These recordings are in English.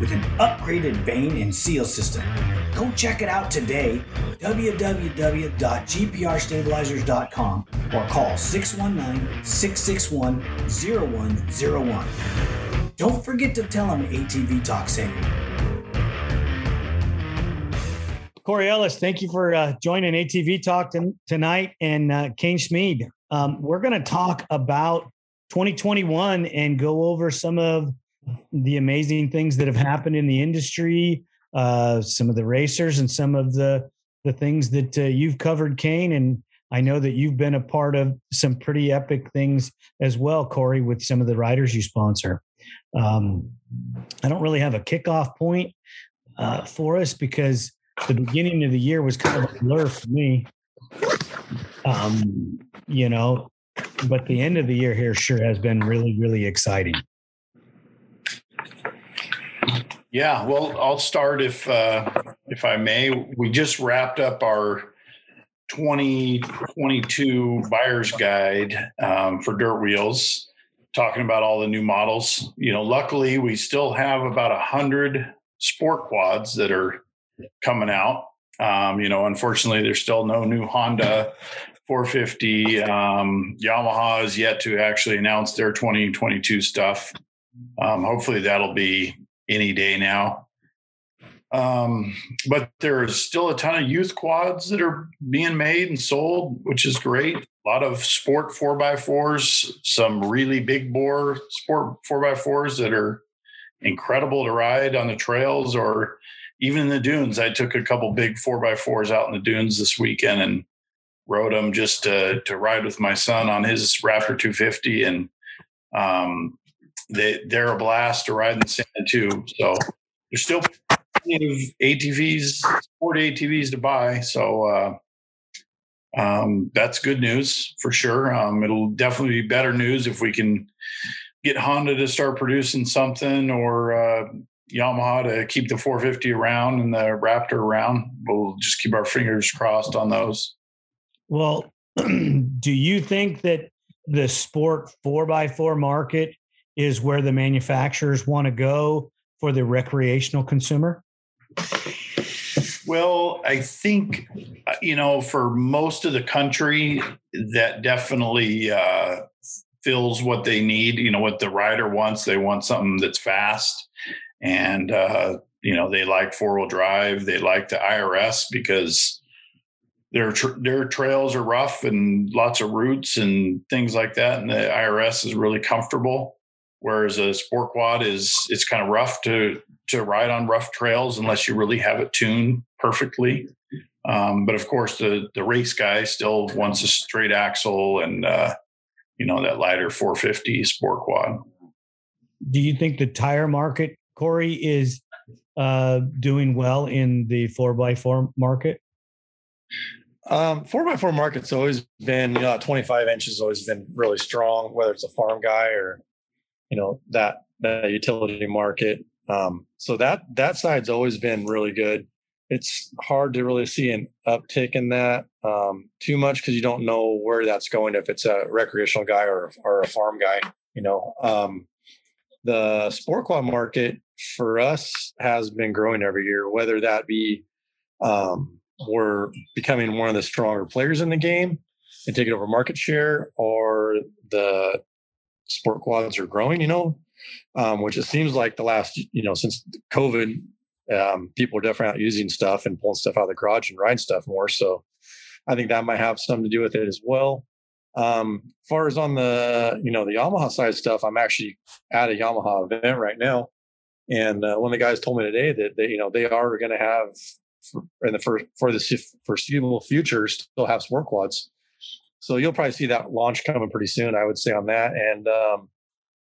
with an upgraded vane and seal system. Go check it out today, www.gprstabilizers.com, or call 619-661-0101. Don't forget to tell them ATV Talk sent you. Corey Ellis, thank you for joining ATV Talk tonight, and Cain Schmid. We're going to talk about 2021 and go over some of the amazing things that have happened in the industry, some of the racers and some of the things that you've covered, Cain. And I know that you've been a part of some pretty epic things as well, Corey, with some of the riders you sponsor. I don't really have a kickoff point for us because the beginning of the year was kind of a blur for me, but the end of the year here sure has been really, really exciting. Yeah, well, I'll start if I may. We just wrapped up our 2022 buyer's guide for dirt wheels, talking about all the new models. You know, luckily we still have about 100 sport quads that are coming out. Unfortunately, there's still no new Honda 450. Yamaha is yet to actually announce their 2022 stuff. Hopefully that'll be any day now. But there's still a ton of youth quads that are being made and sold, which is great. A lot of sport 4x4s, some really big bore sport 4x4s that are incredible to ride on the trails or even in the dunes. I took a couple big 4x4s out in the dunes this weekend and rode them just to ride with my son on his Raptor 250. And They're a blast to ride in the sand too. So there's still plenty of ATVs, sport ATVs to buy. So that's good news for sure. It'll definitely be better news if we can get Honda to start producing something or Yamaha to keep the 450 around and the Raptor around. We'll just keep our fingers crossed on those. Well, do you think that the sport 4x4 market is where the manufacturers want to go for the recreational consumer? Well, I think, for most of the country, that definitely fills what they need, what the rider wants. They want something that's fast and, they like four-wheel drive. They like the IRS because their trails are rough and lots of roots and things like that. And the IRS is really comfortable. Whereas a sport quad it's kind of rough to ride on rough trails unless you really have it tuned perfectly. But of course, the race guy still wants a straight axle and, that lighter 450 sport quad. Do you think the tire market, Corey, is doing well in the 4x4 market? 4x4 market's always been, 25 inches always been really strong, whether it's a farm guy or that utility market. So that side's always been really good. it's hard to really see an uptick in that too much, because you don't know where that's going, if it's a recreational guy or a farm guy, you know. The sport quad market for us has been growing every year, whether that be we're becoming one of the stronger players in the game and taking over market share, or the sport quads are growing, you know, which it seems like the last, you know, since COVID, people are definitely out using stuff and pulling stuff out of the garage and riding stuff more. So I think that might have something to do with it as well. As far as on the, you know, the Yamaha side stuff, I'm actually at a Yamaha event right now. And one of the guys told me today that they, you know, they are going to have for the foreseeable future, still have sport quads. So you'll probably see that launch coming pretty soon, I would say, on that.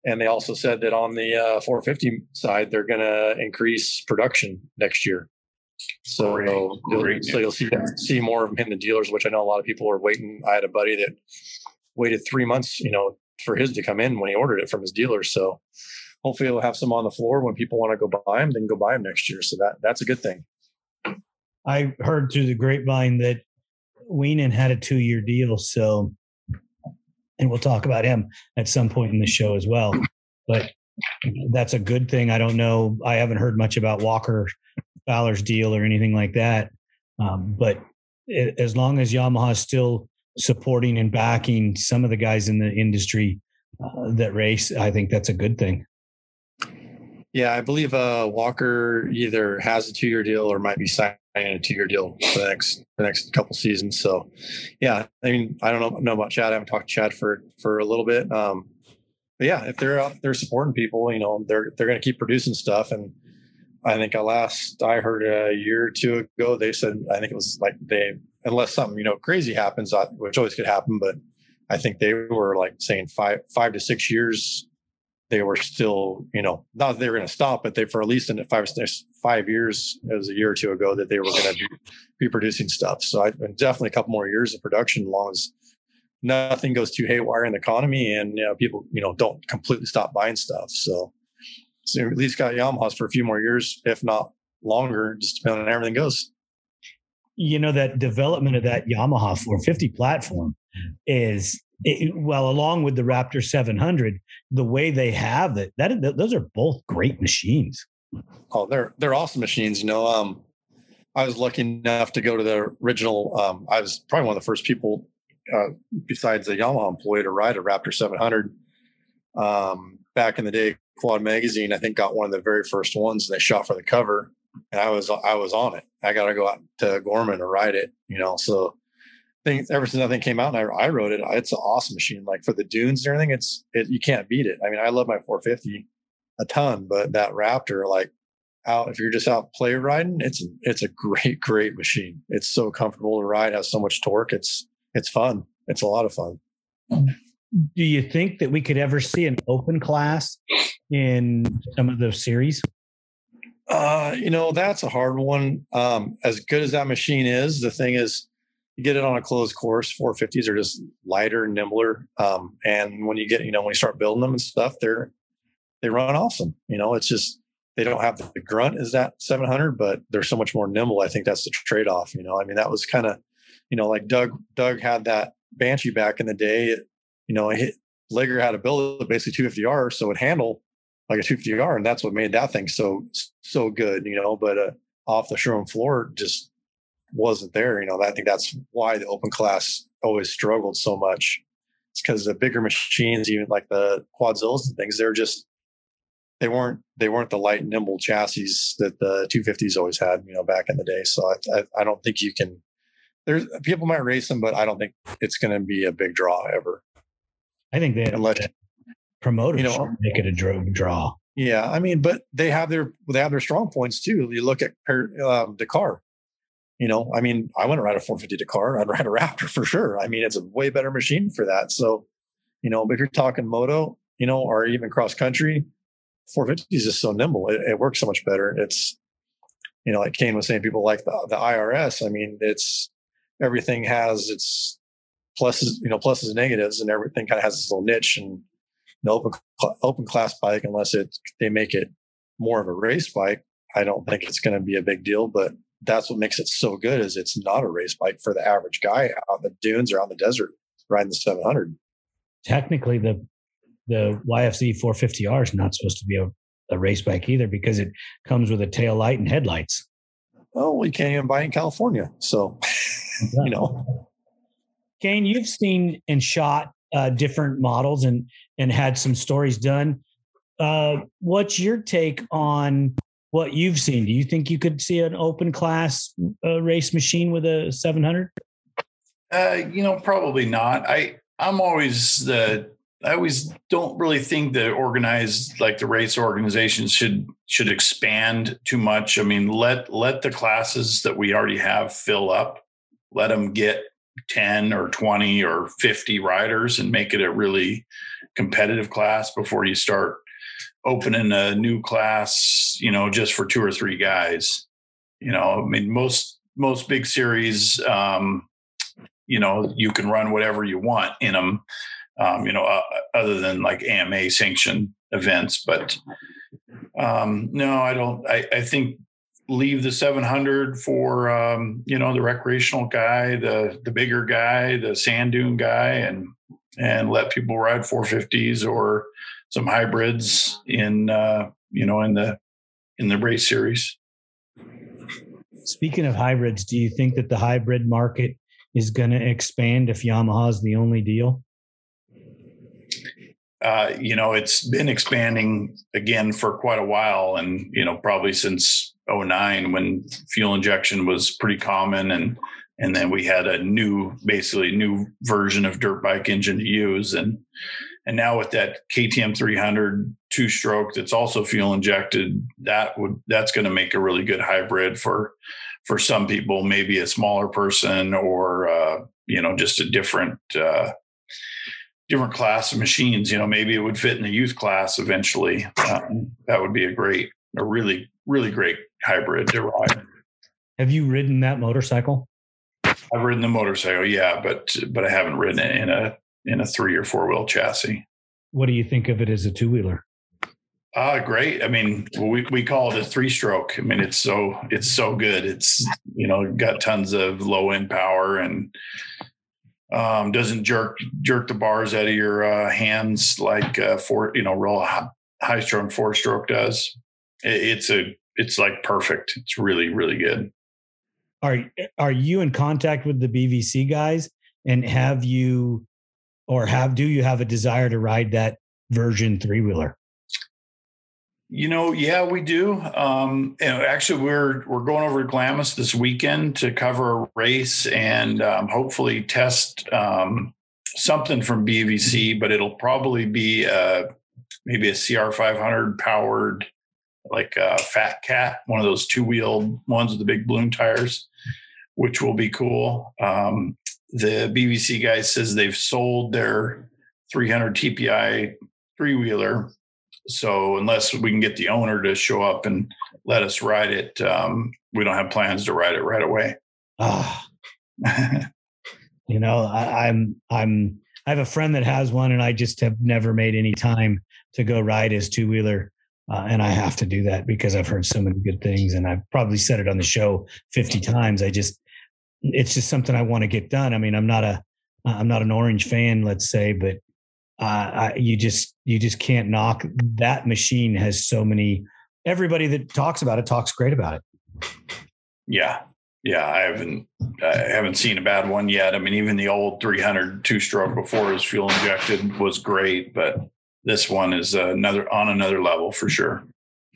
And they also said that on the 450 side, they're going to increase production next year. So, so you'll see more of him in the dealers, which I know a lot of people are waiting. I had a buddy that waited 3 months, you know, for his to come in when he ordered it from his dealer. So hopefully he'll have some on the floor when people want to go buy them, then go buy them next year. So that's a good thing. I heard through the grapevine that Weenan had a 2-year deal. So, and we'll talk about him at some point in the show as well, but that's a good thing. I don't know. I haven't heard much about Walker Fowler's deal or anything like that. But as long as Yamaha is still supporting and backing some of the guys in the industry that race, I think that's a good thing. Yeah, I believe Walker either has a 2-year deal or might be signing a 2-year deal for the next couple seasons. So, yeah, I mean, I don't know about Chad. I haven't talked to Chad for a little bit. But yeah, if they're out there supporting people, you know, they're going to keep producing stuff. And I think I heard a year or two ago, they said, I think it was like unless something, you know, crazy happens, which always could happen, but I think they were like saying five to 6 years. They were still, you know, not that they were going to stop, but they, for at least in 5 years, it was a year or two ago that they were going to be producing stuff. So I've been definitely a couple more years of production, as long as nothing goes too haywire in the economy and, you know, people, you know, don't completely stop buying stuff. So at least got Yamahas for a few more years, if not longer, just depending on how everything goes. You know, that development of that Yamaha 450 platform is, along with the Raptor 700, the way they have it, those are both great machines. Oh, they're awesome machines. You know, I was lucky enough to go to the original. I was probably one of the first people, besides the Yamaha employee, to ride a Raptor 700. Back in the day, Quad Magazine, I think, got one of the very first ones, and they shot for the cover. And I was on it. I got to go out to Gorman to ride it. You know, so. Things ever since that thing came out and I rode it, it's an awesome machine. Like for the dunes and everything, you can't beat it. I mean, I love my 450 a ton, but that Raptor, like if you're just out play riding, it's a great machine. It's so comfortable to ride, has so much torque. It's fun. It's a lot of fun. Do you think that we could ever see an open class in some of those series? You know, that's a hard one. As good as that machine is, the thing is, you get it on a closed course. 450s are just lighter and nimbler. And when you get, you know, when you start building them and stuff, they run awesome. You know, it's just, they don't have the grunt as that 700, but they're so much more nimble. I think that's the trade-off, you know. I mean, that was kind of, you know, like Doug had that Banshee back in the day. It, you know, Legger had to build it basically 250R, so it handled like a 250R, and that's what made that thing so good, you know. But off the showroom floor, just wasn't there, you know. I think that's why the open class always struggled so much. It's because the bigger machines, even like the Quadzillas and things, they weren't the light, nimble chassis that the 250s always had, you know, back in the day. So I don't think you can. There's people might race them, but I don't think it's going to be a big draw ever. I think they promoters, you know, should make it a draw. Yeah, I mean, but they have their strong points too. You look at Dakar. You know, I mean, I wouldn't ride a 450 Dakar. I'd ride a Raptor for sure. I mean, it's a way better machine for that. So, you know, but if you're talking moto, you know, or even cross country, 450 is just so nimble. It works so much better. It's, you know, like Cain was saying, people like the IRS. I mean, it's everything has its pluses, you know, pluses and negatives, and everything kind of has its little niche. And an open class bike, unless they make it more of a race bike, I don't think it's going to be a big deal. But that's what makes it so good, is it's not a race bike for the average guy out in the dunes or on the desert riding the 700. Technically, the YFZ 450R is not supposed to be a race bike either, because it comes with a tail light and headlights. Oh, well, you can't even buy in California. So, exactly. You know. Cain, you've seen and shot different models and had some stories done. What's your take on what you've seen? Do you think you could see an open class race machine with a 700? You know, probably not. I always don't really think the organized, like the race organizations should expand too much. I mean, let the classes that we already have fill up, let them get 10 or 20 or 50 riders and make it a really competitive class before you start opening a new class, you know, just for two or three guys. You know, I mean, most big series, you know, you can run whatever you want in them. You know, other than like AMA sanctioned events, but no, I don't. I think leave the 700 for you know, the recreational guy, the bigger guy, the sand dune guy, and let people ride 450s or some hybrids in you know, in the race series. Speaking of hybrids, do you think that the hybrid market is going to expand if Yamaha is the only deal? You know, it's been expanding again for quite a while, and, you know, probably since 2009 when fuel injection was pretty common. And then we had a new version of dirt bike engine to use. And now with that KTM 300 two-stroke, that's also fuel injected, that's going to make a really good hybrid for some people, maybe a smaller person or, you know, just a different class of machines. You know, maybe it would fit in the youth class eventually. That would be a really, really great hybrid to ride. Have you ridden that motorcycle? I've ridden the motorcycle, yeah, but I haven't ridden it in a 3 or 4 wheel chassis. What do you think of it as a 2-wheeler? Great. I mean, we call it a 3-stroke. I mean, it's so good. It's, you know, got tons of low end power and doesn't jerk the bars out of your hands like real high strung 4-stroke does. It's like perfect. It's really, really good. Are you in contact with the BVC guys, and do you have a desire to ride that version 3-wheeler? You know, yeah, we do. And actually, we're going over to Glamis this weekend to cover a race and hopefully test something from BVC, but it'll probably be maybe a CR500 powered, like a Fat Cat, one of those 2-wheeled ones with the big balloon tires, which will be cool. The BVC guy says they've sold their 300 TPI 3-wheeler. So unless we can get the owner to show up and let us ride it, we don't have plans to ride it right away. You know, I have a friend that has one, and I just have never made any time to go ride his 2-wheeler. And I have to do that because I've heard so many good things, and I've probably said it on the show 50 times. It's just something I want to get done. I mean, I'm not an orange fan, let's say, but you just can't knock that machine. Has so many, everybody that talks about it talks great about it. Yeah. I haven't seen a bad one yet. I mean, even the old 300 two-stroke before it was fuel injected was great, but this one is on another level for sure.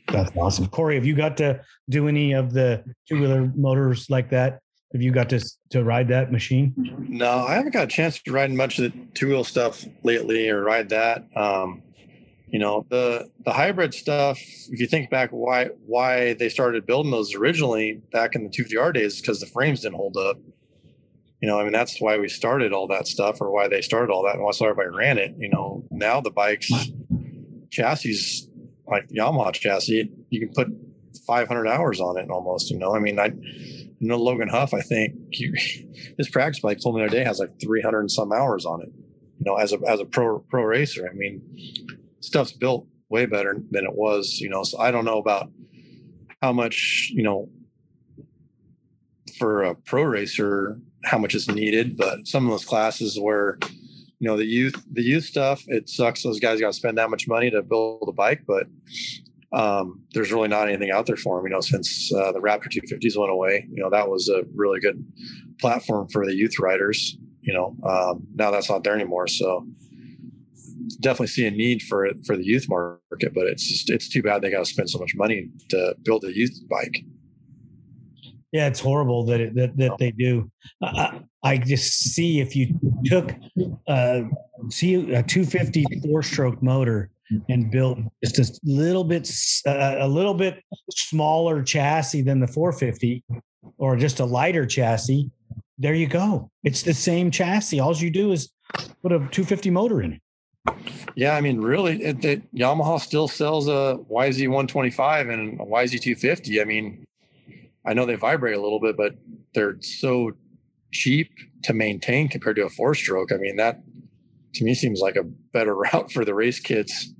That's awesome. Corey, have you got to do any of the 2-wheeler motors like that? Have you got to ride that machine? No, I haven't got a chance to ride much of the 2-wheel stuff lately or ride that. You know, the hybrid stuff, if you think back why they started building those originally back in the 250R days, because the frames didn't hold up. You know, I mean, that's why we started all that stuff, or why they started all that, and why everybody ran it. You know, now the bike's chassis, like Yamaha chassis, you can put 500 hours on it almost, you know. I mean, you know, Logan Huff, I think his practice bike told me the other day has like 300 and some hours on it, you know, as a pro racer. I mean, stuff's built way better than it was, you know, so I don't know about how much, you know, for a pro racer how much is needed, but some of those classes where, you know, the youth stuff, it sucks. Those guys got to spend that much money to build a bike, but there's really not anything out there for them, you know, since the Raptor 250s went away. You know, that was a really good platform for the youth riders, you know. Now that's not there anymore. So definitely see a need for it for the youth market, but it's just, it's too bad they got to spend so much money to build a youth bike. Yeah, it's horrible that that they do. I just see if you took a 250 four-stroke motor and built just a little bit smaller chassis than the 450, or just a lighter chassis, there you go. It's the same chassis. All you do is put a 250 motor in it. Yeah, I mean, really, Yamaha still sells a YZ 125 and a YZ 250. I mean, I know they vibrate a little bit, but they're so cheap to maintain compared to a four-stroke. I mean, that to me seems like a better route for the race kits,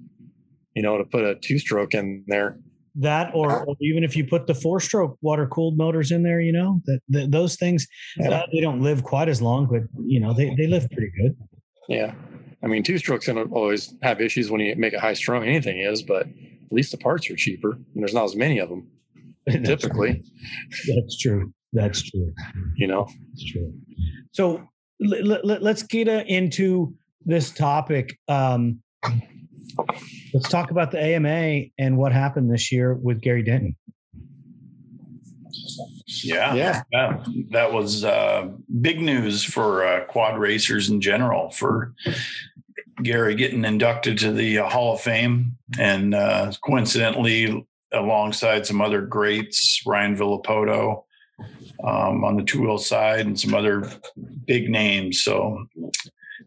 you know, to put a two-stroke in there. That, or even if you put the four-stroke water-cooled motors in there, you know, those things, yeah, they don't live quite as long, but, you know, they live pretty good. Yeah. I mean, two-stroke's going to always have issues when you make it high-strung, anything is, but at least the parts are cheaper, and there's not as many of them. Typically. That's true. You know, that's true. So let's get into this topic. Let's talk about the AMA and what happened this year with Gary Denton. Yeah. That was big news for quad racers in general, for Gary getting inducted to the Hall of Fame, and coincidentally alongside some other greats, Ryan Villapoto on the two-wheel side and some other big names. So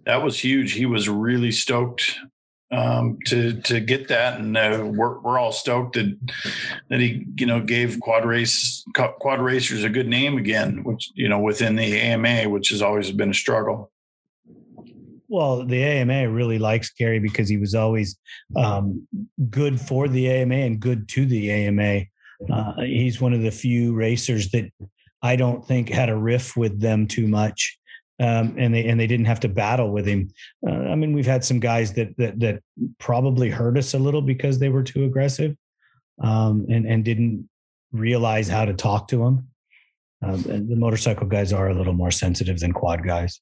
that was huge. He was really stoked to get that. And we're all stoked that he, you know, gave quad racers a good name again, which, you know, within the AMA, which has always been a struggle. Well, the AMA really likes Gary because he was always good for the AMA and good to the AMA. He's one of the few racers that I don't think had a riff with them too much, and they didn't have to battle with him. I mean, we've had some guys that probably hurt us a little because they were too aggressive and didn't realize how to talk to them. And the motorcycle guys are a little more sensitive than quad guys.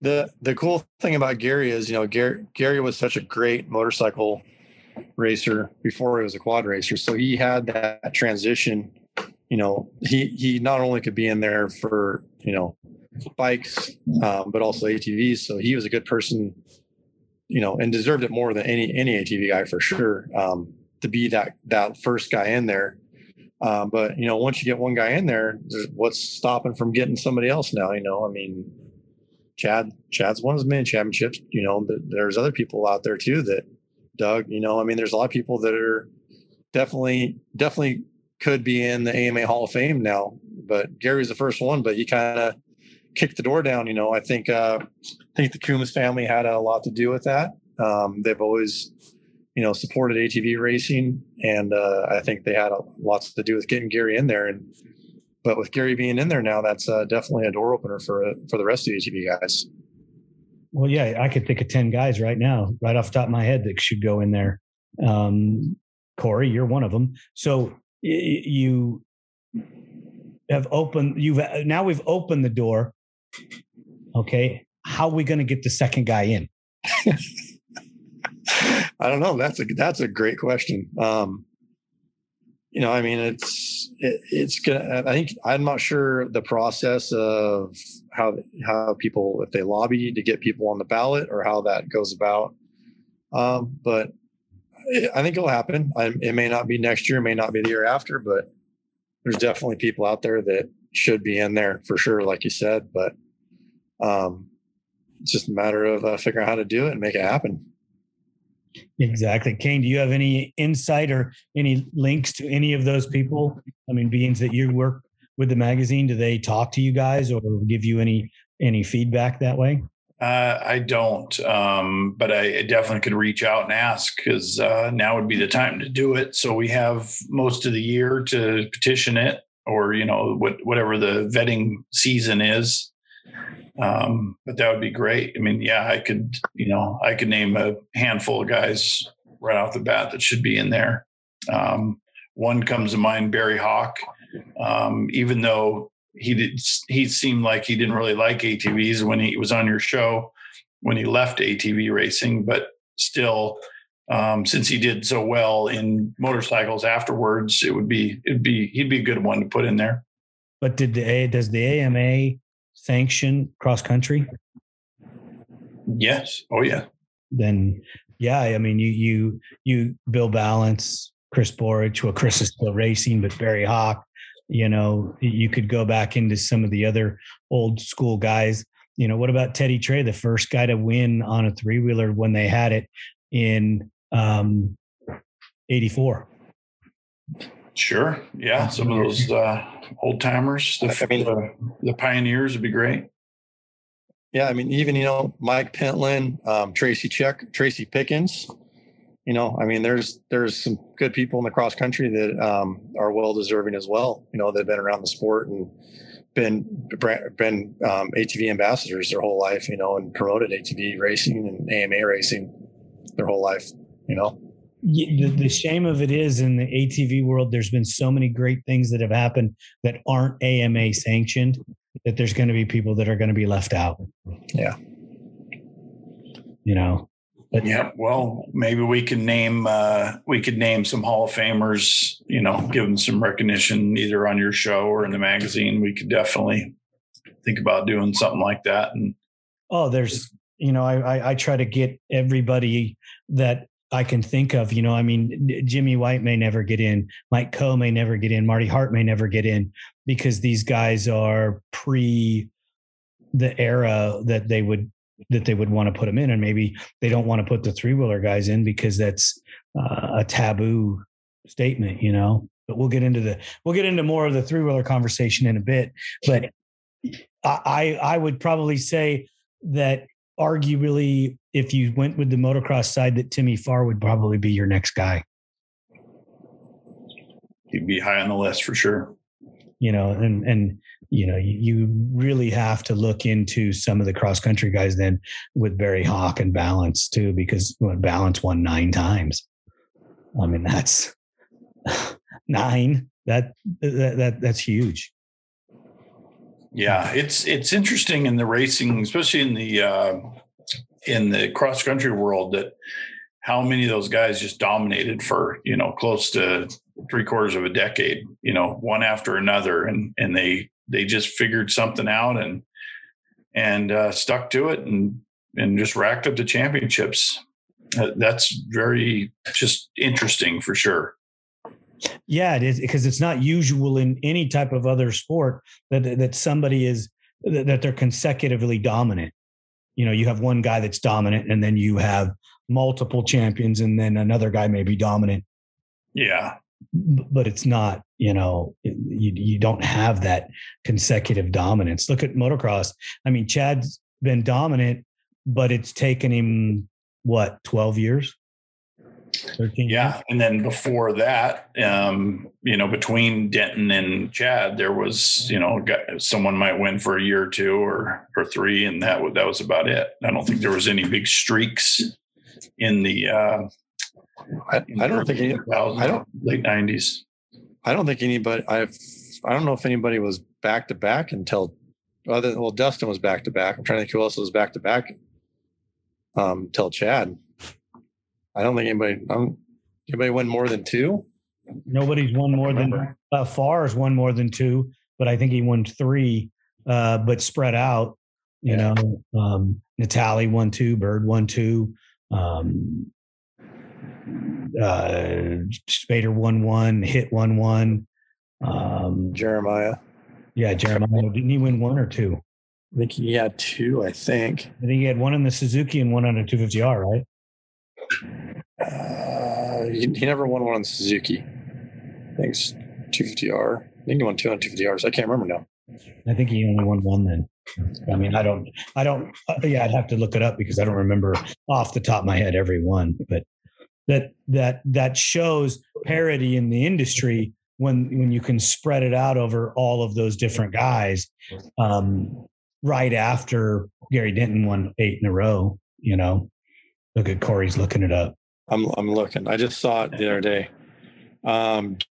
The cool thing about Gary is, you know, Gary was such a great motorcycle racer before he was a quad racer. So he had that transition, you know, he not only could be in there for, you know, bikes, but also ATVs. So he was a good person, you know, and deserved it more than any ATV guy for sure, to be that first guy in there. But, you know, once you get one guy in there, what's stopping from getting somebody else now? You know, I mean, Chad's won as many championships, you know, there's other people out there too that Doug, you know, I mean, there's a lot of people that are definitely could be in the AMA Hall of Fame now, but Gary's the first one, but he kind of kicked the door down. You know, I think the Coombs family had a lot to do with that. They've always, you know, supported ATV racing, and I think they had lots to do with getting Gary in there. And but with Gary being in there now, that's definitely a door opener for the rest of the ATV guys. Well, yeah, I could think of 10 guys right now, right off the top of my head, that should go in there. Corey, you're one of them. So we've opened the door. Okay, how are we going to get the second guy in? I don't know. That's a great question. You know, I mean, it's gonna. I think I'm not sure the process of how people, if they lobby to get people on the ballot or how that goes about. But I think it'll happen. It may not be next year, it may not be the year after, but there's definitely people out there that should be in there for sure, like you said. But it's just a matter of figuring out how to do it and make it happen. Exactly. Cain, do you have any insight or any links to any of those people? I mean, beings that you work with the magazine, do they talk to you guys or give you any feedback that way? I don't, but I definitely could reach out and ask, because now would be the time to do it. So we have most of the year to petition it or, you know, whatever the vetting season is. But that would be great. I mean, yeah, I could name a handful of guys right off the bat that should be in there. One comes to mind, Barry Hawk. Even though he seemed like he didn't really like ATVs when he was on your show, when he left ATV racing, but still, since he did so well in motorcycles afterwards, he'd be a good one to put in there. But does the AMA sanction cross country? Yes. Oh yeah. Then yeah. I mean, you Bill Balance, Chris Borich, well, Chris is still racing, but Barry Hawk, you know, you could go back into some of the other old school guys. You know, what about Teddy Trey, the first guy to win on a three-wheeler when they had it in 84? Sure. Yeah. Some of those old timers, the pioneers would be great. Yeah. I mean, even, you know, Mike Pentland, Tracy Pickens, you know, I mean, there's some good people in the cross country that are well-deserving as well. You know, they've been around the sport and been ATV ambassadors their whole life, you know, and promoted ATV racing and AMA racing their whole life, you know. The shame of it is, in the ATV world, there's been so many great things that have happened that aren't AMA sanctioned, that there's going to be people that are going to be left out. Yeah. You know. Yeah. Well, maybe we could name some Hall of Famers, you know, give them some recognition either on your show or in the magazine. We could definitely think about doing something like that. And I try to get everybody that I can think of, you know. I mean, Jimmy White may never get in, Mike Coe may never get in, Marty Hart may never get in, because these guys are pre the era that they would want to put them in. And maybe they don't want to put the three-wheeler guys in because that's a taboo statement, you know. But we'll get into more of the three-wheeler conversation in a bit. But I would probably say that arguably, if you went with the motocross side, that Timmy Farr would probably be your next guy. He'd be high on the list for sure. You know, and you know, you really have to look into some of the cross country guys then, with Barry Hawk and Balance too, because Balance won 9 times. I mean, that's 9. That's huge. Yeah, it's interesting in the racing, especially in the cross country world, that how many of those guys just dominated for, you know, close to 3/4 of a decade, you know, one after another, and they just figured something out and stuck to it and just racked up the championships. That's very just interesting for sure. Yeah, it is, because it's not usual in any type of other sport that somebody is, that they're consecutively dominant. You know, you have one guy that's dominant, and then you have multiple champions, and then another guy may be dominant. Yeah. But it's not, you know, you don't have that consecutive dominance. Look at motocross. I mean, Chad's been dominant, but it's taken him, what, 12 years? 13 yeah. years? And then before that, you know, between Denton and Chad, there was, you know, someone might win for a year or two or 3, and that was about it. I don't think there was any big streaks in the late 90s. I don't think anybody. I don't know if anybody was back to back until Dustin was back to back. I'm trying to think who else was back to back until Chad. I don't think anybody won more than 2. Nobody's won more than Farr's won more than 2, but I think he won 3, but spread out. You yeah. know, Natalie won 2, Bird won 2. Spader 1-1, Hit 1-1. Jeremiah. Yeah, Jeremiah. Didn't he win 1 or 2? I think he had 2, I think. I think he had 1 on the Suzuki and 1 on a 250R, right? He never won 1 on the Suzuki. I think it's 250R. I think he won 2 on 250Rs. I can't remember now. I think he only won 1 then. I mean, I don't, I'd have to look it up because I don't remember off the top of my head every one, but that shows parity in the industry when you can spread it out over all of those different guys, right after Gary Denton won 8 in a row, you know. Look at Corey's looking it up. I'm looking. I just saw it the other day.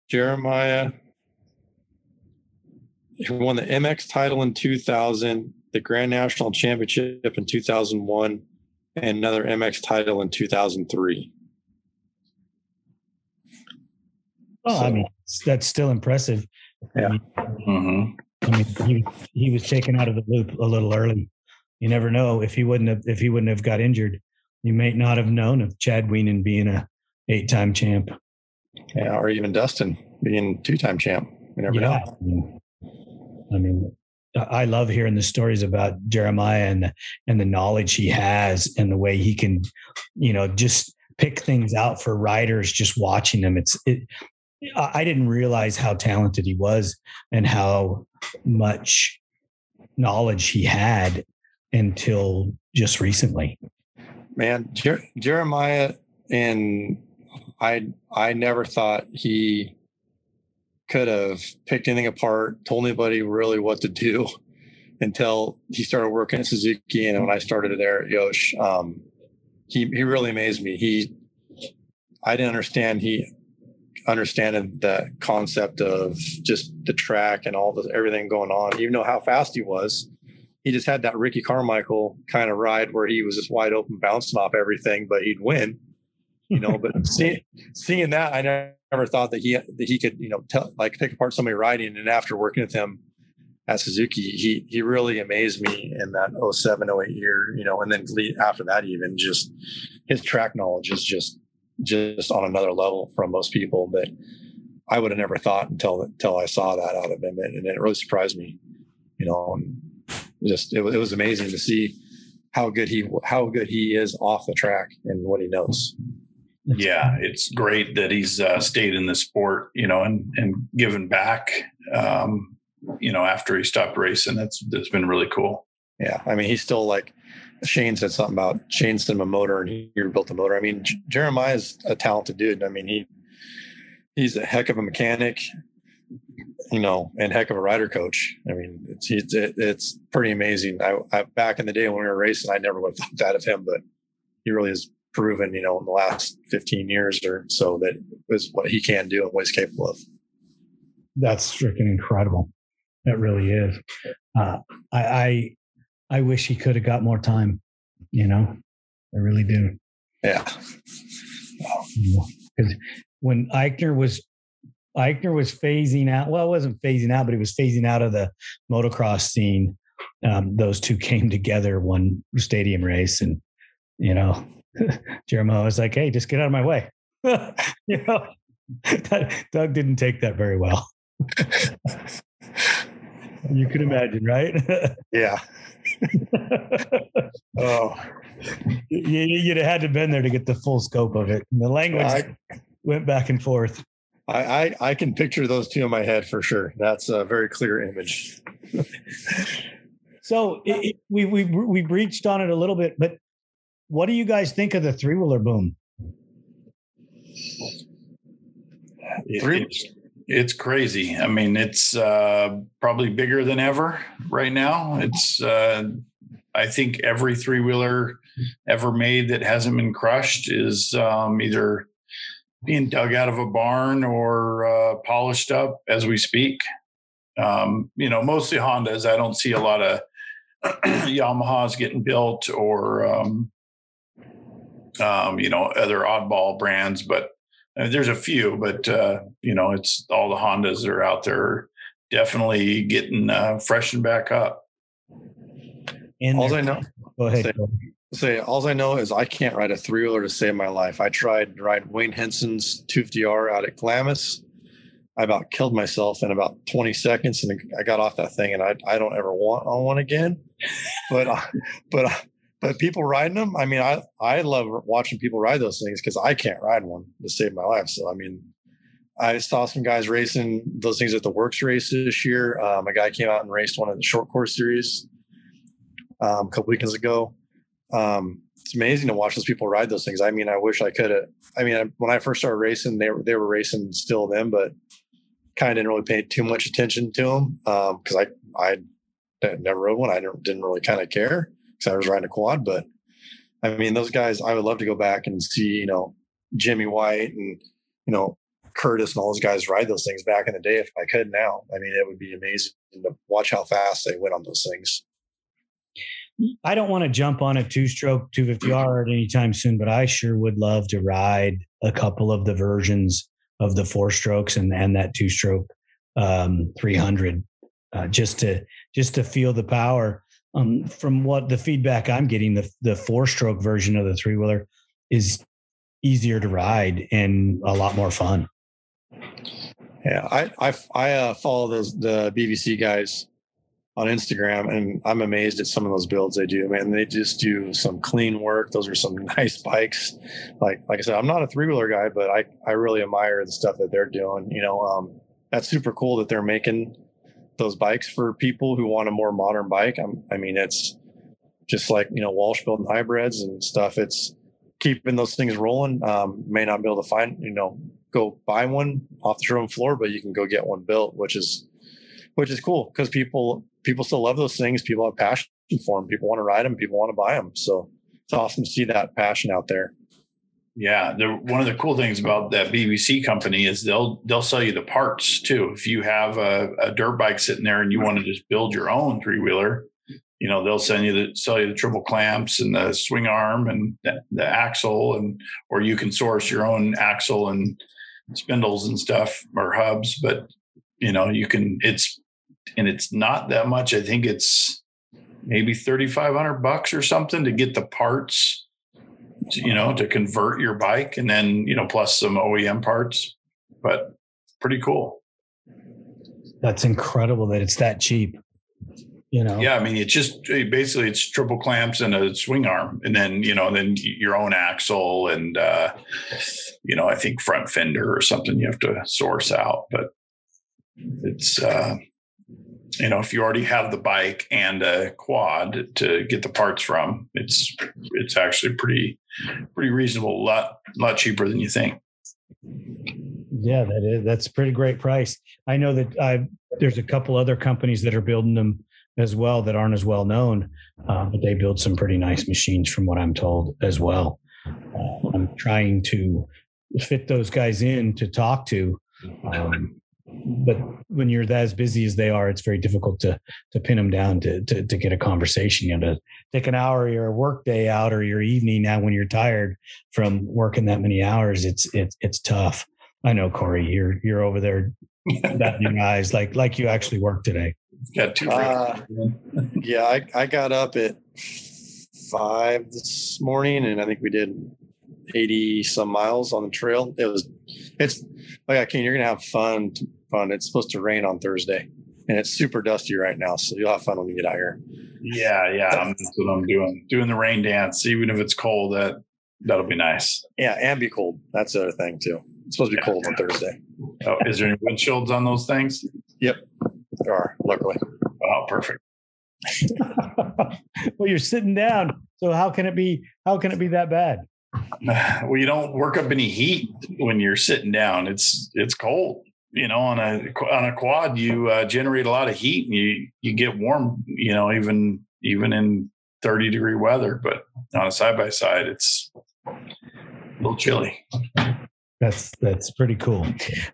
Jeremiah, who won the MX title in 2000, the Grand National Championship in 2001, and another MX title in 2003. Well, so, I mean, that's still impressive. Yeah. I mean, he was taken out of the loop a little early. You never know if he wouldn't have got injured, you may not have known of Chad Weenan being a 8-time champ. Yeah, or even Dustin being 2-time champ. You never know. I mean, I love hearing the stories about Jeremiah and the knowledge he has and the way he can, you know, just pick things out for riders just watching them. I didn't realize how talented he was and how much knowledge he had until just recently. Man, Jeremiah, and I never thought he could have picked anything apart, told anybody really what to do until he started working at Suzuki. And when I started there at Yosh, he really amazed me. I didn't understand. He understood the concept of just the track and all this, everything going on, even though how fast he was. He just had that Ricky Carmichael kind of ride where he was just wide open, bouncing off everything, but he'd win, you know. But seeing that, I never thought that he could, you know, pick apart somebody riding. And after working with him at Suzuki, he really amazed me in that 07, 08 year, you know. And then after that, even just his track knowledge is just on another level from most people. But I would have never thought until I saw that out of him, and it really surprised me, you know. And it was amazing to see how good he is off the track and what he knows. Yeah, it's great that he's stayed in the sport, you know, and given back, you know, after he stopped racing. That's been really cool. Yeah, I mean, he's still, like Shane said something about, Shane sent him a motor and he rebuilt the motor. I mean, Jeremiah's a talented dude. I mean, he's a heck of a mechanic, you know, and heck of a rider coach. I mean, it's pretty amazing. I back in the day when we were racing, I never would have thought that of him, but he really has proven, you know, in the last 15 years or so, that is what he can do and what he's capable of. That's freaking incredible. That really is. I wish he could have got more time, you know, I really do. Yeah. Because when Eichner was phasing out. Well, it wasn't phasing out, but he was phasing out of the motocross scene. Those two came together one stadium race, and, you know, Jeremiah was like, "Hey, just get out of my way." You know, Doug didn't take that very well. You could imagine, right? Yeah. Oh, you'd have had to have been there to get the full scope of it. And the language went back and forth. I can picture those two in my head for sure. That's a very clear image. So we breached on it a little bit, but what do you guys think of the three-wheeler boom? It's crazy. I mean, it's probably bigger than ever right now. It's I think every three-wheeler ever made that hasn't been crushed is either being dug out of a barn or polished up as we speak. You know, mostly Hondas. I don't see a lot of Yamahas getting built or, you know, other oddball brands, but there's a few, but, you know, it's all the Hondas that are out there definitely getting freshened back up. And all I know, go ahead. All I know is I can't ride a three-wheeler to save my life. I tried to ride Wayne Henson's 250R out at Glamis. I about killed myself in about 20 seconds, and I got off that thing, and I don't ever want on one again. But people riding them, I mean, I love watching people ride those things because I can't ride one to save my life. So, I mean, I saw some guys racing those things at the Works race this year. A guy came out and raced one of the short course series a couple weekends ago. It's amazing to watch those people ride those things. I mean, I wish I could have. I mean, when I first started racing, they were racing still then, but kind of didn't really pay too much attention to them because I never rode one. I didn't really kind of care because I was riding a quad. But I mean, those guys, I would love to go back and see, you know, Jimmy White and, you know, Curtis and all those guys ride those things back in the day if I could now. I mean, it would be amazing to watch how fast they went on those things. I don't want to jump on a two-stroke 250R anytime soon, but I sure would love to ride a couple of the versions of the four strokes and that two-stroke 300 just to feel the power. From what the feedback I'm getting, the four-stroke version of the three-wheeler is easier to ride and a lot more fun. Yeah, I follow the BVC guys on Instagram, and I'm amazed at some of those builds they do, man. They just do some clean work. Those are some nice bikes. Like I said, I'm not a three-wheeler guy, but I really admire the stuff that they're doing. You know, that's super cool that they're making those bikes for people who want a more modern bike. I mean, it's just like, you know, Walsh building hybrids and stuff. It's keeping those things rolling. May not be able to find, you know, go buy one off the showroom floor, but you can go get one built, which is cool because people still love those things. People have passion for them. People want to ride them. People want to buy them. So it's awesome to see that passion out there. Yeah. One of the cool things about that BVC company is they'll sell you the parts too. If you have a dirt bike sitting there and you want to just build your own three-wheeler, you know, they'll sell you the triple clamps and the swing arm and the axle, and, or you can source your own axle and spindles and stuff or hubs, but you know, you can, it's not that much. I think it's maybe $3,500 or something to get the parts, you know, to convert your bike, and then, you know, plus some OEM parts, but pretty cool. That's incredible that it's that cheap, you know? Yeah. I mean, it's just basically it's triple clamps and a swing arm, and then, you know, then your own axle and, you know, I think front fender or something you have to source out, but it's, you know, if you already have the bike and a quad to get the parts from, it's actually pretty reasonable, a lot cheaper than you think. Yeah, that's a pretty great price. I know that there's a couple other companies that are building them as well that aren't as well known, but they build some pretty nice machines from what I'm told as well. I'm trying to fit those guys in to talk to. But when you're as busy as they are, it's very difficult to pin them down to get a conversation. You know, to take an hour of your work day out or your evening now when you're tired from working that many hours, it's tough. I know, Corey, you're over there batting your eyes like you actually work today. Yeah, I got up at 5 this morning, and I think we did 80 some miles on the trail. It's like, Cain, you're gonna have fun. It's supposed to rain on Thursday, and it's super dusty right now, so you'll have fun when you get out here. Yeah, that's what I'm doing the rain dance. Even if it's cold, that'll be nice. Yeah, and be cold. That's the other thing too. It's supposed to be cold on Thursday. Oh, is there any windshields on those things? Yep, there are, luckily. Oh, perfect. Well, you're sitting down, so how can it be that bad? Well, you don't work up any heat when you're sitting down. It's cold. You know, on a quad, you generate a lot of heat, and you get warm, you know, even in 30-degree weather. But on a side-by-side, it's a little chilly. That's pretty cool.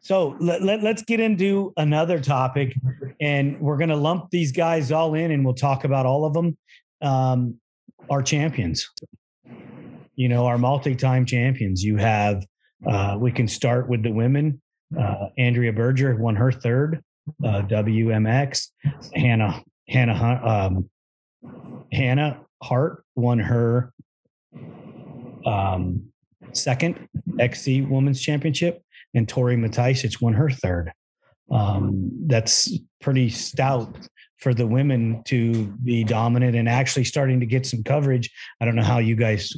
So let's get into another topic, and we're going to lump these guys all in, and we'll talk about all of them. Our champions, you know, our multi-time champions. You have, we can start with the women. Andrea Berger won her third WMX. Hannah Hart won her second XC Women's Championship, and Tori Matysich won her third. That's pretty stout for the women to be dominant and actually starting to get some coverage. I don't know how you guys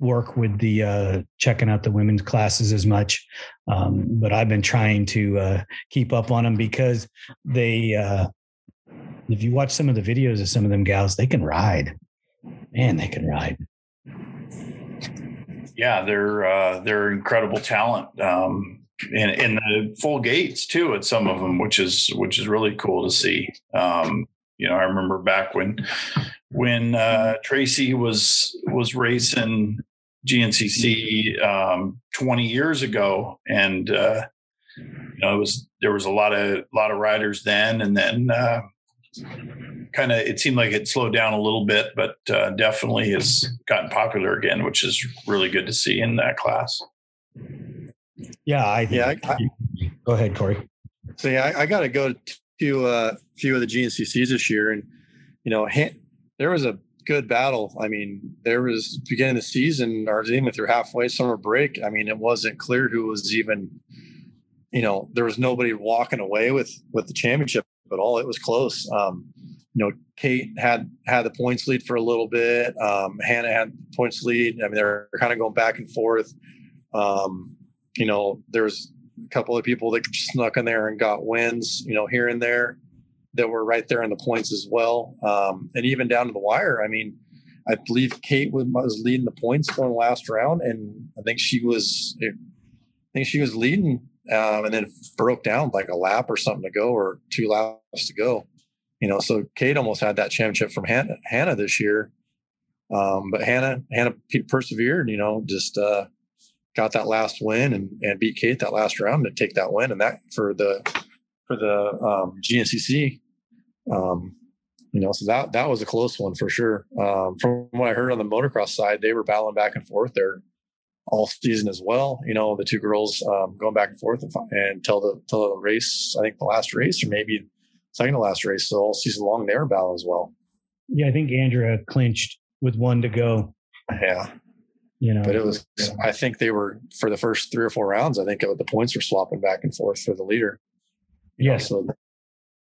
work with the checking out the women's classes as much. But I've been trying to keep up on them because they, if you watch some of the videos of some of them gals, they can ride, man, they can ride. Yeah. They're incredible talent. and the full gates too at some of them, which is really cool to see. You know, I remember back when Tracy was racing GNCC 20 years ago, and you know, there was a lot of riders then, and then kind of it seemed like it slowed down a little bit, but definitely has gotten popular again, which is really good to see in that class. Yeah, I go ahead, Corey. So yeah, I got to go to a few of the GNCCs this year, and you know, there was a good battle. I mean, there was beginning of the season, or even through halfway summer break. I mean, it wasn't clear who was even, you know, there was nobody walking away with the championship at all. It was close. You know, Kate had the points lead for a little bit. Hannah had points lead. I mean, they're kind of going back and forth. You know, there's a couple of people that snuck in there and got wins, you know, here and there, that were right there in the points as well. And even down to the wire. I mean, I believe Kate was leading the points going last round, and I think she was leading, and then broke down like a lap or something to go, or 2 laps to go. You know, so Kate almost had that championship from Hannah this year. But Hannah persevered, you know, just got that last win and beat Kate that last round to take that win. And that for the GNCC, you know, so that was a close one for sure. From what I heard on the motocross side, they were battling back and forth there all season as well. You know, the two girls going back and forth until the race, I think the last race or maybe second to last race. So all season long, they were battling as well. Yeah, I think Andrea clinched with 1 to go. Yeah. You know, but it was, yeah. I think they were, for the first 3 or 4 rounds, I think the points were swapping back and forth for the leader. Yes.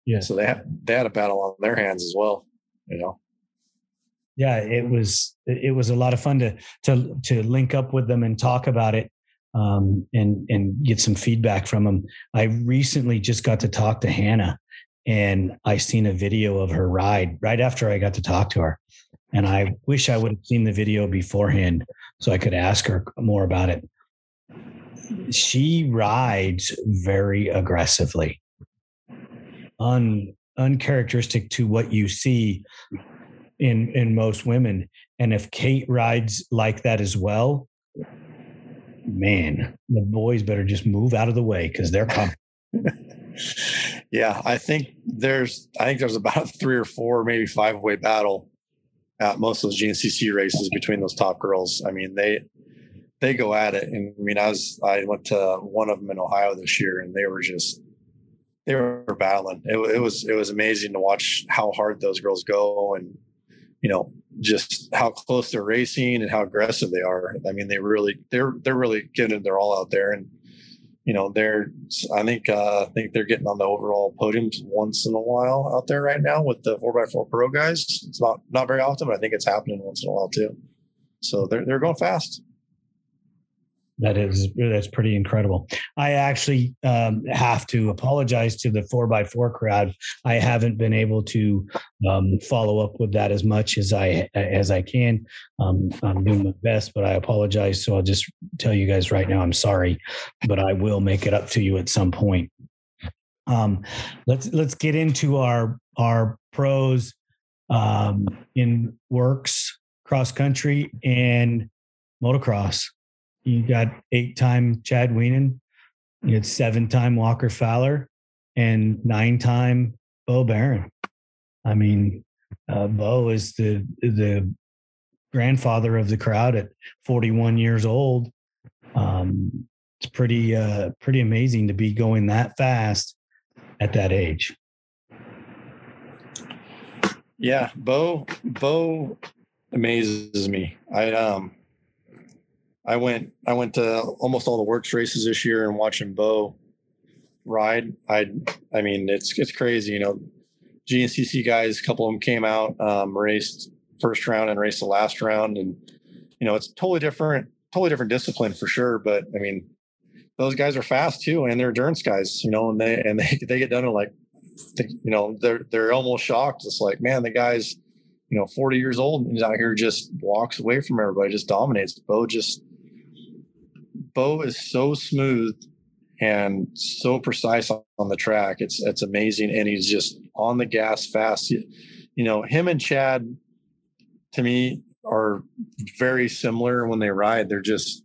Yeah. So they had a battle on their hands as well, you know? Yeah, it was a lot of fun to link up with them and talk about it, and get some feedback from them. I recently just got to talk to Hannah, and I seen a video of her ride right after I got to talk to her. And I wish I would have seen the video beforehand so I could ask her more about it. She rides very aggressively, uncharacteristic to what you see in most women. And if Kate rides like that as well, man, the boys better just move out of the way, because they're coming. Yeah, I think there's about 3 or 4, maybe 5 way battle at most of those GNCC races between those top girls. I mean, they go at it. And I mean, I went to one of them in Ohio this year, and they were battling. It was amazing to watch how hard those girls go, and, you know, just how close they're racing and how aggressive they are. I mean, they're really giving it their all out there. And, you know, I think they're getting on the overall podiums once in a while out there right now with the 4x4 pro guys. It's not very often, but I think it's happening once in a while too. So they're going fast. That's pretty incredible. I actually have to apologize to the 4x4 crowd. I haven't been able to follow up with that as much as I can. I'm doing my best, but I apologize. So I'll just tell you guys right now, I'm sorry, but I will make it up to you at some point. Let's get into our pros in Works, cross country, and motocross. You got 8-time Chad Weenan, you had 7-time Walker Fowler, and 9-time Bo Barron. I mean, Bo is the grandfather of the crowd at 41 years old. It's pretty amazing to be going that fast at that age. Yeah, Bo amazes me. I went to almost all the Works races this year and watching Bo ride. I mean, it's crazy, you know. GNCC guys, a couple of them came out, raced first round and raced the last round, and you know, it's totally different discipline for sure. But I mean, those guys are fast too, and they're endurance guys, you know. And they get done and like, you know, they're almost shocked. It's like, man, the guy's, you know, 40 years old and he's out here, just walks away from everybody, just dominates. Bo is so smooth and so precise on the track. It's amazing. And he's just on the gas fast. You know, him and Chad, to me, are very similar when they ride. They're just,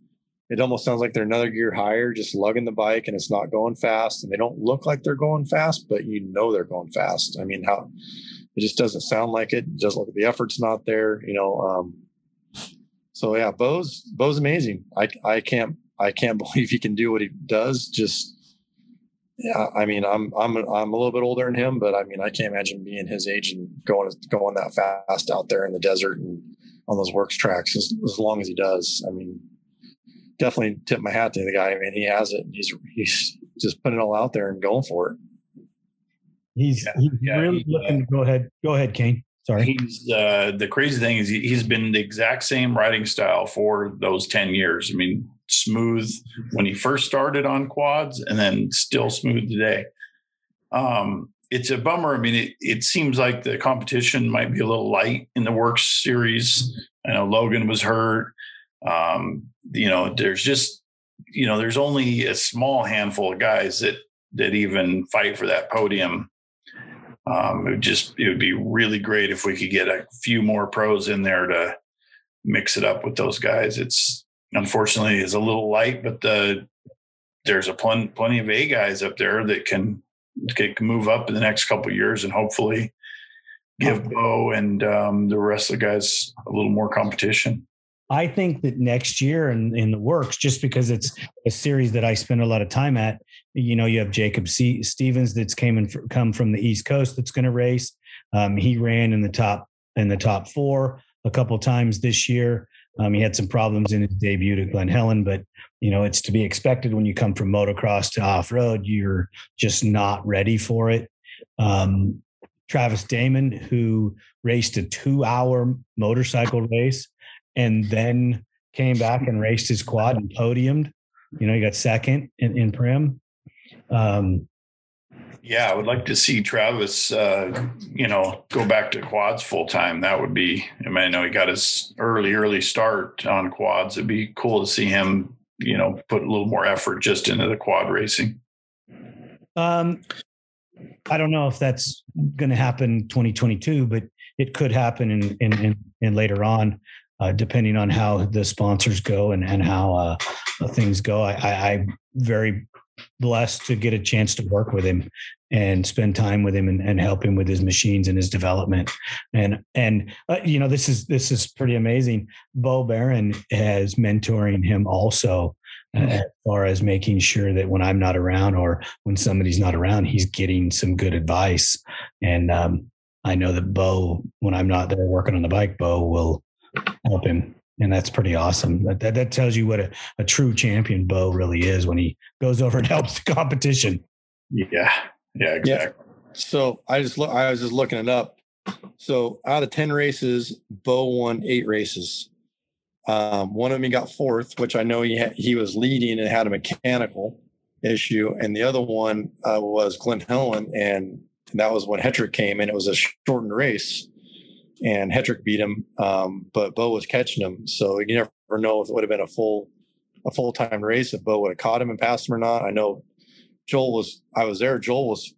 it almost sounds like they're another gear higher, just lugging the bike, and it's not going fast, and they don't look like they're going fast, but you know they're going fast. I mean, how it just doesn't sound like it. It doesn't look, the effort's not there, you know. So yeah, Bo's amazing. I can't believe he can do what he does. Just, yeah, I mean, I'm a little bit older than him, but I mean, I can't imagine being his age and going that fast out there in the desert and on those works tracks as long as he does. I mean, definitely tip my hat to the guy. I mean, he has it. He's just putting it all out there and going for it. Go ahead, Cain. Sorry. He's the crazy thing is he's been the exact same riding style for those 10 years. I mean, smooth when he first started on quads, and then still smooth today. It's a bummer. I mean, it seems like the competition might be a little light in the Works series. I know Logan was hurt. You know, there's just, you know, there's only a small handful of guys that even fight for that podium. It would be really great if we could get a few more pros in there to mix it up with those guys. It's unfortunately is a little light, but there's a plenty of A guys up there that can move up in the next couple of years and hopefully give Bo and the rest of the guys a little more competition. I think that next year in the Works, just because it's a series that I spend a lot of time at, you know, you have Jacob Stevens that's come from the East Coast that's going to race. He ran in the top four a couple of times this year. He had some problems in his debut to Glen Helen, but you know, it's to be expected when you come from motocross to off-road, you're just not ready for it. Travis Damon, who raced a 2-hour motorcycle race and then came back and raced his quad and podiumed. You know, he got second in Prim. Yeah, I would like to see Travis, you know, go back to quads full time. That would be, I mean, I know he got his early start on quads. It'd be cool to see him, you know, put a little more effort just into the quad racing. I don't know if that's going to happen 2022, but it could happen in later on. Depending on how the sponsors go and how things go. I'm very blessed to get a chance to work with him and spend time with him and help him with his machines and his development. And you know, this is pretty amazing. Bo Barron is mentoring him also, as far as making sure that when I'm not around or when somebody's not around, he's getting some good advice. And I know that Bo, when I'm not there working on the bike, Bo will help him, and that's pretty awesome. That tells you what a true champion Bo really is when he goes over and helps the competition. Yeah, exactly. Yeah. So I was just looking it up. So out of 10 races, Bo won 8 races. One of them he got fourth, which I know he was leading and had a mechanical issue, and the other one was Glen Helen, and that was when Hetrick came, and it was a shortened race. And Hetrick beat him, but Bo was catching him. So you never know if it would have been a full-time race, if Bo would have caught him and passed him or not. I know Joel was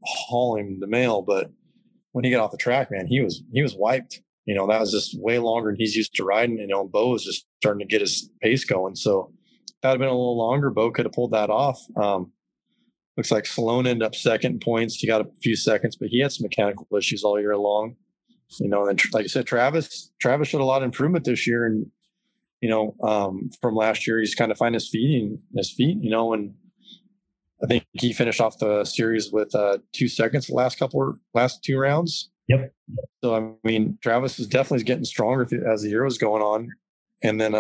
hauling the mail, but when he got off the track, man, he was wiped. You know, that was just way longer than he's used to riding. You know, Bo was just starting to get his pace going. So that would have been a little longer. Bo could have pulled that off. Looks like Sloan ended up second points. He got a few seconds, but he had some mechanical issues all year long. You know, and like I said, Travis showed a lot of improvement this year, and you know, from last year, he's kind of finding his feet. You know, and I think he finished off the series with 2 seconds the last two rounds. Yep. So I mean, Travis is definitely getting stronger as the year was going on, and then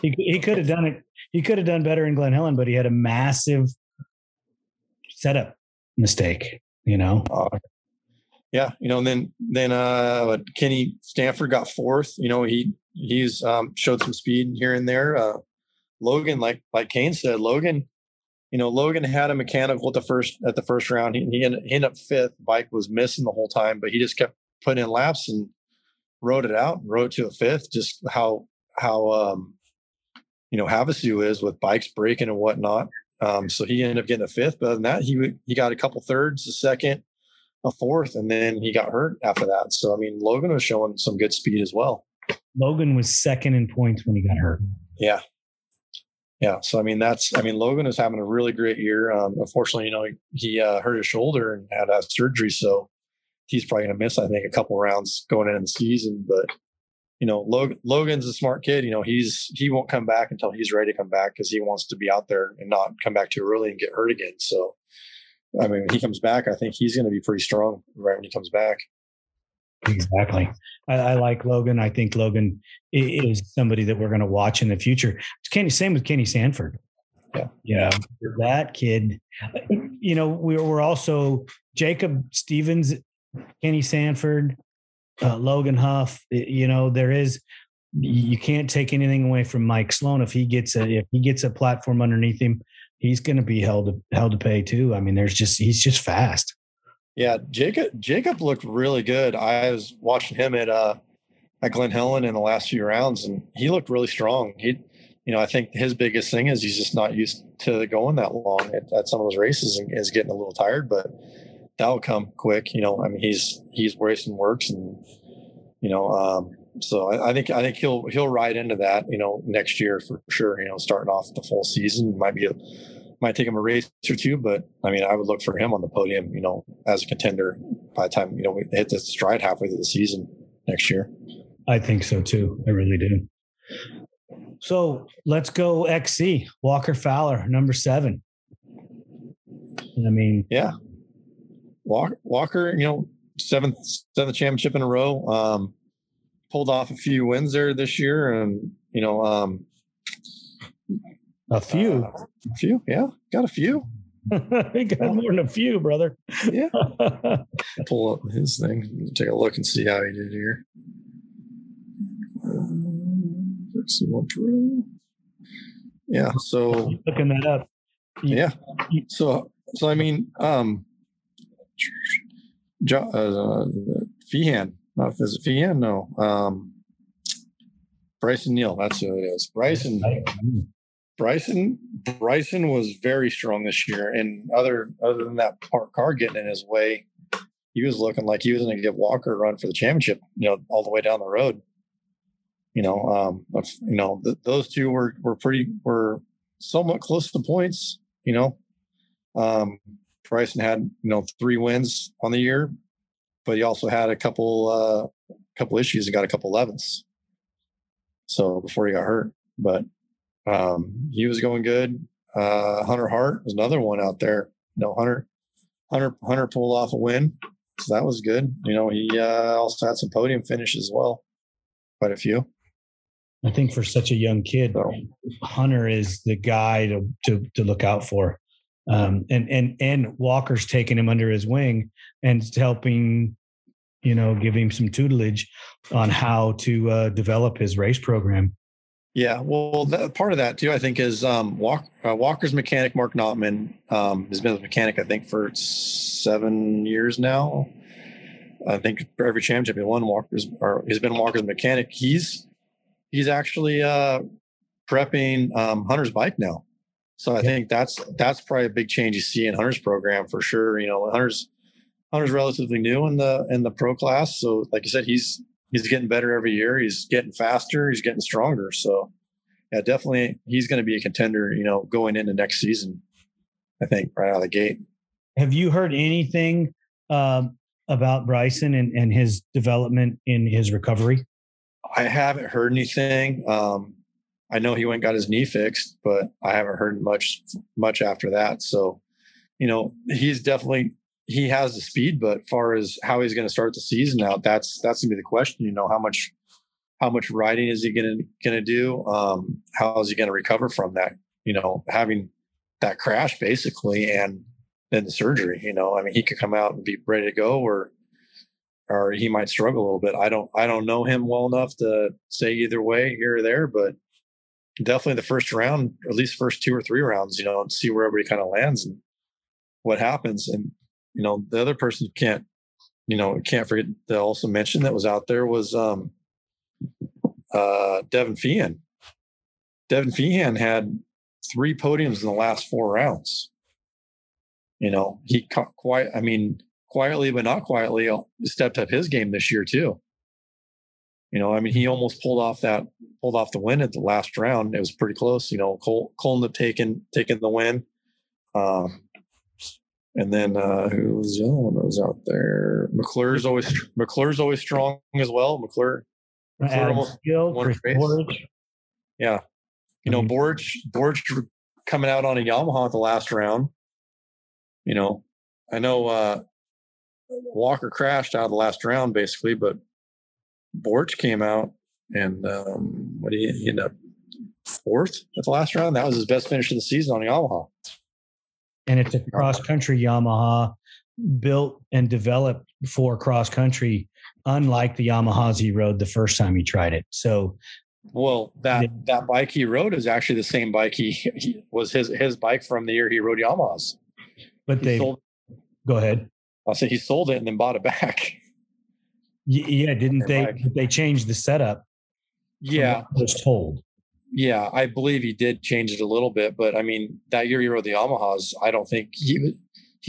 he could have done it. He could have done better in Glen Helen, but he had a massive setup mistake. You know. Yeah, you know, and then Kenny Stanford got fourth. You know, he's showed some speed here and there. Logan, like Cain said, Logan had a mechanical at the first round. He ended up fifth. Bike was missing the whole time, but he just kept putting in laps and rode it out and rode to a fifth. Just how you know, Havasu is with bikes breaking and whatnot. So he ended up getting a fifth. But other than that, he got a couple thirds, a second, a fourth, and then he got hurt after that. So, I mean, Logan was showing some good speed as well. Logan was second in points when he got hurt. Yeah. Yeah. So, I mean, Logan is having a really great year. Unfortunately, you know, he hurt his shoulder and had a surgery. So he's probably going to miss, I think, a couple rounds going into the season. But, you know, Logan's a smart kid. You know, he won't come back until he's ready to come back, because he wants to be out there and not come back too early and get hurt again. So, I mean, when he comes back, I think he's going to be pretty strong right when he comes back. Exactly. I like Logan. I think Logan is somebody that we're going to watch in the future. It's same with Kenny Sanford. Yeah. Yeah. That kid, you know, we're also Jacob Stevens, Kenny Sanford, Logan Huff. You know, you can't take anything away from Mike Sloan. If he gets a platform underneath him, he's going to be held to pay too. I mean, he's just fast. Yeah. Jacob looked really good. I was watching him at Glen Helen in the last few rounds, and he looked really strong. I think his biggest thing is he's just not used to going that long at some of those races and is getting a little tired, but that'll come quick. You know, I mean, he's racing Works, and, you know, so I think he'll ride into that, you know, next year for sure. You know, starting off the full season might take him a race or two, but I mean, I would look for him on the podium, you know, as a contender by the time, you know, we hit the stride halfway through the season next year. I think so too. I really do. So let's go XC, Walker Fowler, number 7. I mean, yeah, Walker, you know, seventh championship in a row. Pulled off a few wins there this year, and, you know, a few. Yeah. Got a few. He got more than a few, brother. Yeah. Pull up his thing. Take a look and see how he did here. Let's see what Drew. Yeah. So keep looking that up. Yeah. So I mean, Feehan. Not physically, yeah, no. Bryson Neal, that's who it is. Bryson was very strong this year, and other than that parked car getting in his way, he was looking like he was going to give Walker a run for the championship, you know, all the way down the road. You know, you know, those two were somewhat close to points. You know, Bryson had, you know, 3 wins on the year, but he also had a couple issues and got a couple 11s. So before he got hurt, but he was going good. Hunter Hart was another one out there. No, Hunter pulled off a win, so that was good. You know, he also had some podium finishes as well, quite a few. I think for such a young kid, so Hunter is the guy to look out for. And Walker's taking him under his wing and helping, you know, give him some tutelage on how to develop his race program. Yeah. Well, part of that too, I think, is Walker's mechanic, Mark Notman, has been his mechanic, I think, for 7 years now. I think for every championship he won, he's been Walker's mechanic. He's actually prepping Hunter's bike now. So I think that's probably a big change you see in Hunter's program for sure. You know, Hunter's relatively new in the pro class. So like you said, he's getting better every year. He's getting faster. He's getting stronger. So yeah, definitely he's going to be a contender, you know, going into next season, I think, right out of the gate. Have you heard anything about Bryson and his development in his recovery? I haven't heard anything. I know he went and got his knee fixed, but I haven't heard much after that. So, you know, he has the speed, but as far as how he's going to start the season out, that's going to be the question. You know, how much riding is he going to do? How is he going to recover from that? You know, having that crash basically, and then the surgery. You know, I mean, he could come out and be ready to go, or he might struggle a little bit. I don't know him well enough to say either way here or there, but definitely the first round, or at least first 2 or 3 rounds, you know, and see where everybody kind of lands and what happens. And, you know, the other person can't forget to also mention that was out there was Devin Feehan. Devin Feehan had three podiums in the last four rounds. You know, he quietly, but not quietly, stepped up his game this year too. You know, I mean, he almost pulled off the win at the last round. It was pretty close. You know, Cole ended up taking the win. And then who was the other one that was out there? McClure's always strong as well. McClure almost won a race. Yeah. You know, Borch coming out on a Yamaha at the last round. You know, I know Walker crashed out of the last round basically, but Borch came out and what did he end up? Fourth at the last round. That was his best finish of the season on a Yamaha. And it's a cross-country Yamaha built and developed for cross-country, unlike the Yamahas he rode the first time he tried it. So, well, that bike he rode is actually the same bike he was his bike from the year he rode Yamahas. But they sold, go ahead. I'll say he sold it and then bought it back. Yeah, didn't they changed the setup? Yeah, I was told. Yeah, I believe he did change it a little bit, but I mean, that year he rode the Yamahas, I don't think he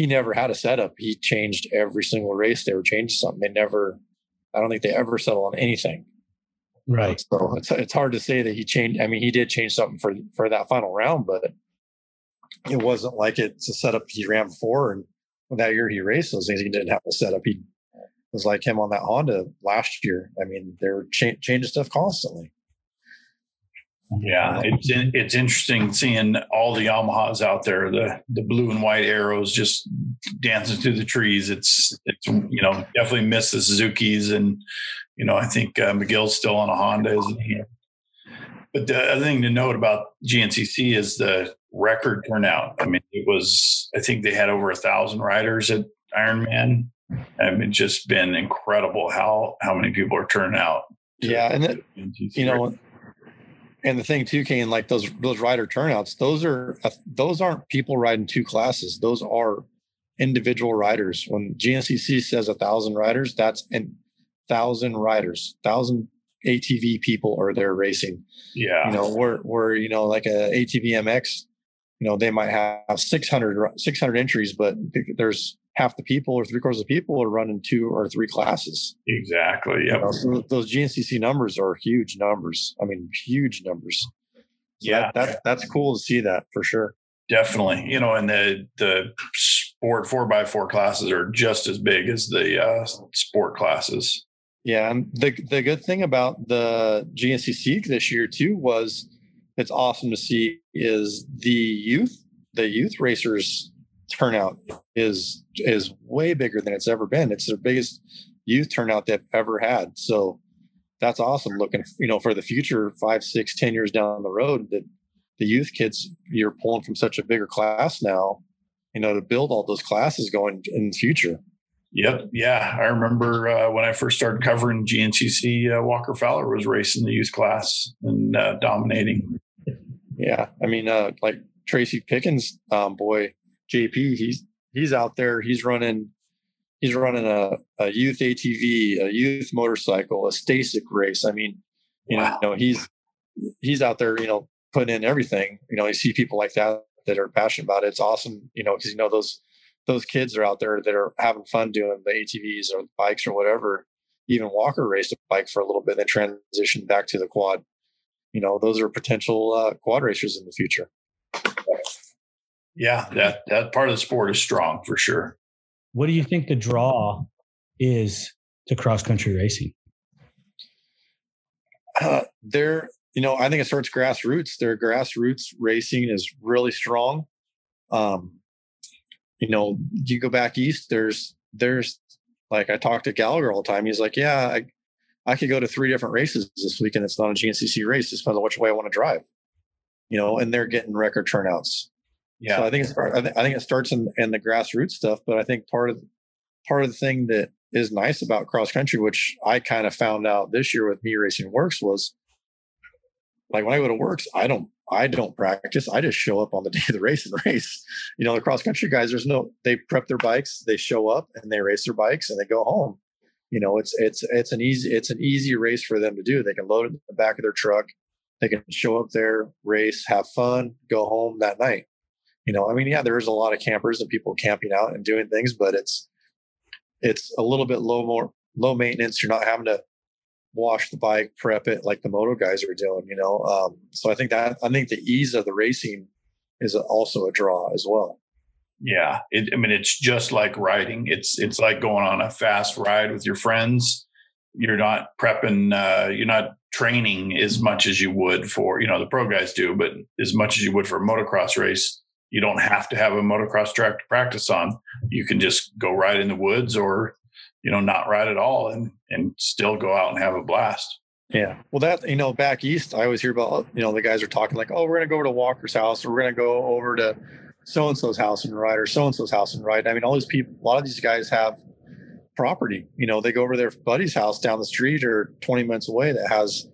never had a setup. He changed every single race. They were changing something. I don't think they ever settle on anything. Right. So it's hard to say that he changed. I mean, he did change something for that final round, but it wasn't like it's a setup he ran before. And that year he raced those things, he didn't have a setup. He was like him on that Honda last year. I mean, they're changing stuff constantly. Yeah, it's interesting seeing all the Yamahas out there, the blue and white arrows just dancing through the trees. It's you know, definitely miss the Suzukis, and you know, I think McGill's still on a Honda, isn't he? But the other thing to note about GNCC is the record turnout. I mean, I think they had over 1,000 riders at Ironman. I mean, it's just been incredible how many people are turning out. Yeah, and that, you know. And the thing too, Cain, like those rider turnouts, those aren't people riding two classes. Those are individual riders. When GNCC says 1,000 riders, that's 1,000 riders, 1,000 ATV people are there racing. Yeah. You know, we're, you know, like a ATV MX, you know, they might have 600 entries, but there's half the people or three-quarters of people are running two or three classes. Exactly. Yep. You know, so those GNCC numbers are huge numbers. I mean, huge numbers. So yeah. That's cool to see that for sure. Definitely. You know, and the sport 4x4 classes are just as big as the sport classes. Yeah. And the good thing about the GNCC this year too was it's awesome to see is the youth racers turnout is way bigger than it's ever been. It's their biggest youth turnout they've ever had. So that's awesome looking, you know, for the future 5, 6, 10 years down the road that the youth kids you're pulling from such a bigger class now, you know, to build all those classes going in the future. Yep. Yeah. I remember when I first started covering GNCC, Walker Fowler was racing the youth class and dominating. Yeah. I mean, like Tracy Pickens, boy, JP, he's out there. He's running a youth ATV, a youth motorcycle, a Stasic race. I mean, you wow. know, he's out there, you know, putting in everything. You know, you see people like that are passionate about it. It's awesome, you know, because you know those kids are out there that are having fun doing the ATVs or the bikes or whatever. Even Walker raced a bike for a little bit, then transitioned back to the quad. You know, those are potential quad racers in the future. Yeah, that part of the sport is strong for sure. What do you think the draw is to cross-country racing? You know, I think it starts grassroots. Their grassroots racing is really strong. You know, you go back east, there's like I talk to Gallagher all the time. He's like, yeah, I could go to 3 different races this weekend. It's not a GNCC race. It depends on which way I want to drive. You know, and they're getting record turnouts. Yeah. So I think it starts in the grassroots stuff, but I think part of the thing that is nice about cross country, which I kind of found out this year with me racing Works, was like when I go to Works, I don't practice. I just show up on the day of the race and race. You know, the cross country guys, they prep their bikes, they show up and they race their bikes and they go home. You know, it's an easy race for them to do. They can load it in the back of their truck. They can show up there, race, have fun, go home that night. You know, I mean, yeah, there is a lot of campers and people camping out and doing things, but it's a little bit low maintenance. You're not having to wash the bike, prep it like the moto guys are doing, you know? So I think the ease of the racing is also a draw as well. Yeah. It's just like riding. It's like going on a fast ride with your friends. You're not prepping, you're not training as much as you would for, you know, the pro guys do, but as much as you would for a motocross race. You don't have to have a motocross track to practice on. You can just go ride in the woods or, you know, not ride at all and still go out and have a blast. Yeah. Well, that, you know, back east, I always hear about, you know, the guys are talking like, oh, we're going to go over to Walker's house, or we're going to go over to so-and-so's house and ride, or so-and-so's house and ride. I mean, all these people, a lot of these guys have property, you know, they go over their buddy's house down the street or 20 minutes away that has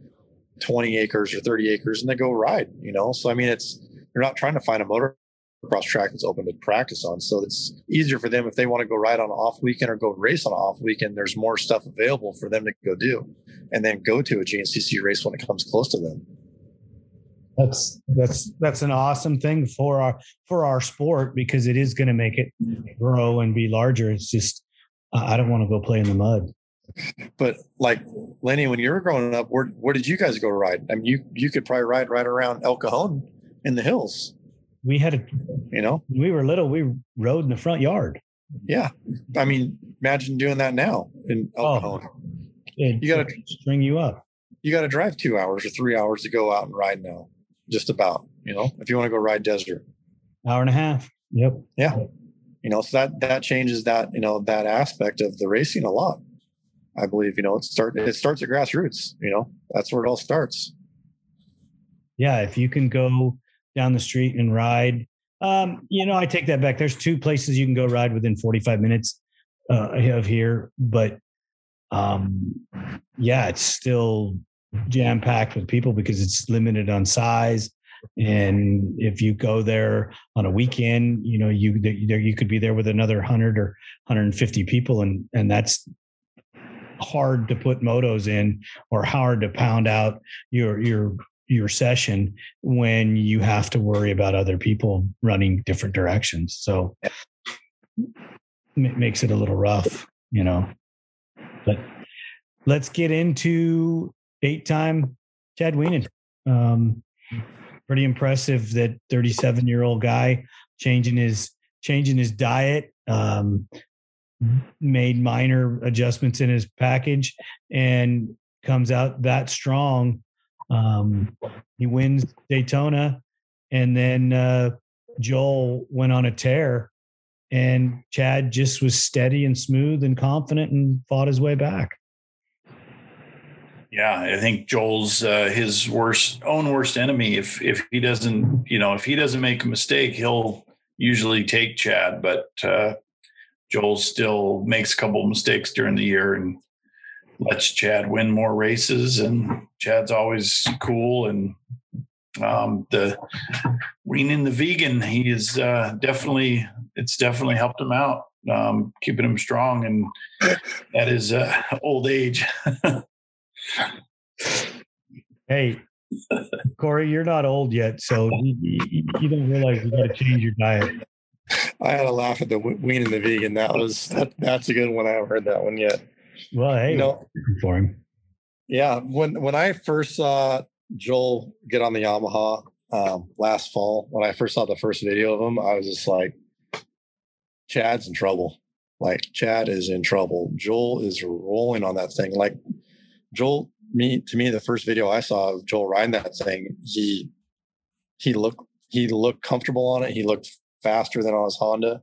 20 acres or 30 acres and they go ride, you know? So, I mean, you're not trying to find a motocross track that's open to practice on. So it's easier for them if they want to go ride on an off weekend or go race on an off weekend. There's more stuff available for them to go do and then go to a GNCC race when it comes close to them. That's an awesome thing for our sport, because it is going to make it grow and be larger. It's just, I don't want to go play in the mud. But like Lenny, when you were growing up, where did you guys go ride? I mean, you could probably ride right around El Cajon in the hills. We had when we were little, we rode in the front yard. Yeah. I mean, imagine doing that now in El Cajon. You got to string you up. You got to drive 2 hours or 3 hours to go out and ride now. Just about, if you want to go ride desert. Hour and a half. Yep. Yeah. So that changes that, that aspect of the racing a lot. I believe, it starts at grassroots, that's where it all starts. Yeah. If you can go down the street and ride, I take that back. There's two places you can go ride within 45 minutes of here, but it's still jam packed with people because it's limited on size. And if you go there on a weekend, you could be there with another 100 or 150 people. And that's hard to put motos in, or hard to pound out your session when you have to worry about other people running different directions. So it makes it a little rough, but let's get into 8-time Chad Weenan. Pretty impressive, that 37-year-old guy changing his diet, made minor adjustments in his package, and comes out that strong. He wins Daytona, and then Joel went on a tear, and Chad just was steady and smooth and confident and fought his way back. Yeah, I think Joel's his worst enemy. If he doesn't, if he doesn't make a mistake, he'll usually take Chad. But Joel still makes a couple of mistakes during the year and lets Chad win more races. And Chad's always cool. And the Weenan, the vegan, he is definitely helped him out, keeping him strong and at his old age. Hey, Corey, you're not old yet, so you don't realize you got to change your diet. I had a laugh at the Weenan and the vegan. That's a good one. I haven't heard that one yet. Well, hey, for him. Yeah, when I first saw Joel get on the Yamaha last fall, when I first saw the first video of him, I was just like, Chad's in trouble. Like, Chad is in trouble. Joel is rolling on that thing. Like, Joel, to me, the first video I saw of Joel riding that thing, he looked comfortable on it. He looked faster than on his Honda.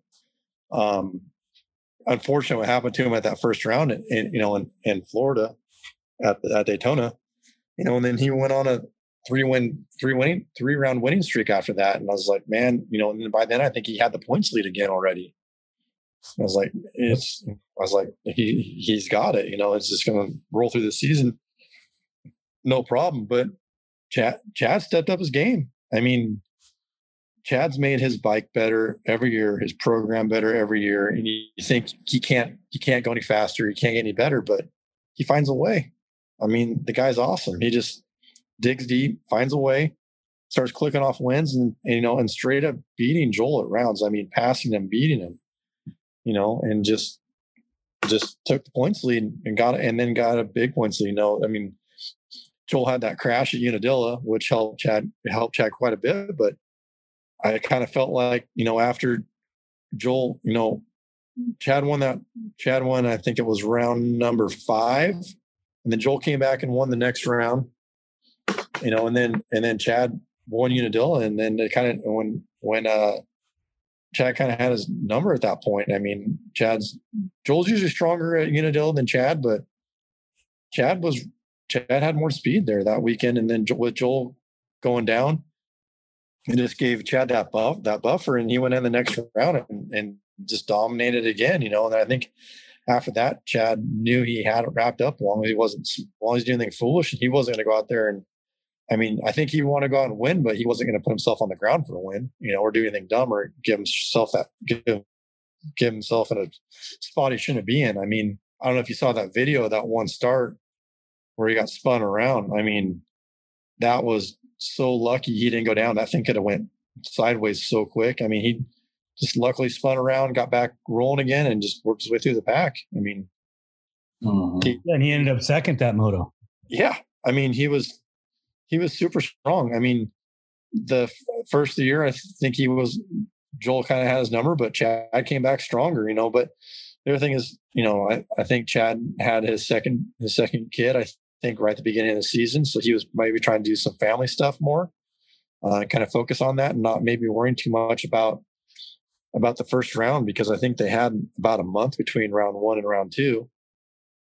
Unfortunately, what happened to him at that first round in Florida at Daytona, and then he went on a three-round winning streak after that. And I was like, man, and then by then I think he had the points lead again already. I was like, he's got it. It's just going to roll through the season, no problem. But Chad stepped up his game. I mean, Chad's made his bike better every year, his program better every year, and you think he can't go any faster, he can't get any better, but he finds a way. I mean, the guy's awesome. He just digs deep, finds a way, starts clicking off wins, and you know, and straight up beating Joel at rounds. I mean, passing him, beating him, you know, and just took the points lead and got, and then got a big points lead. You know, I mean, Joel had that crash at Unadilla, which helped Chad quite a bit. But I kind of felt like, you know, after Joel, you know, Chad won, I think it was round number 5. And then Joel came back and won the next round, you know, and then Chad won Unadilla. And then it kind of, when Chad kind of had his number at that point. I mean, Joel's usually stronger at Unadilla than Chad, but Chad had more speed there that weekend. And then with Joel going down, it just gave Chad that buffer, and he went in the next round and just dominated again, you know. And I think after that, Chad knew he had it wrapped up, as long as he didn't do anything foolish. He wasn't going to go out there and, I mean, I think he wanted to go out and win, but he wasn't going to put himself on the ground for a win, you know, or do anything dumb or give himself in a spot he shouldn't be in. I mean, I don't know if you saw that video, that one start where he got spun around. I mean, that was so lucky he didn't go down. That thing could have went sideways so quick. I mean, he just luckily spun around, got back rolling again, and just worked his way through the pack. I mean, he ended up second that moto. Yeah, I mean, he was super strong. I mean, the first of the year, I think Joel kind of had his number, but Chad came back stronger, you know. But the other thing is, you know, I think Chad had his second kid, I think, right at the beginning of the season, so he was maybe trying to do some family stuff more, kind of focus on that, and not maybe worrying too much about the first round, because I think they had about a month between round 1 and round 2.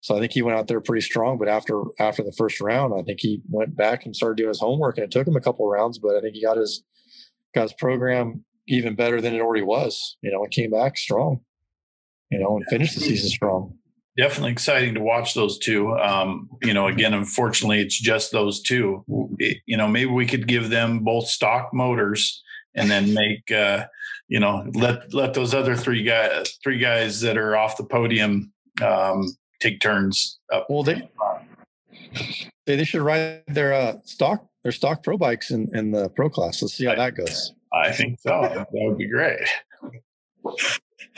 So I think he went out there pretty strong, but after the first round, I think he went back and started doing his homework, and it took him a couple of rounds, but I think he got his program even better than it already was, you know, and came back strong, you know, and finished the season strong. Definitely exciting to watch those two. You know, again, unfortunately it's just those two, you know. Maybe we could give them both stock motors and then make, you know, let those other three guys that are off the podium take turns up. Well, they should ride their stock pro bikes in the pro class. Let's see how that goes. I think so. That would be great.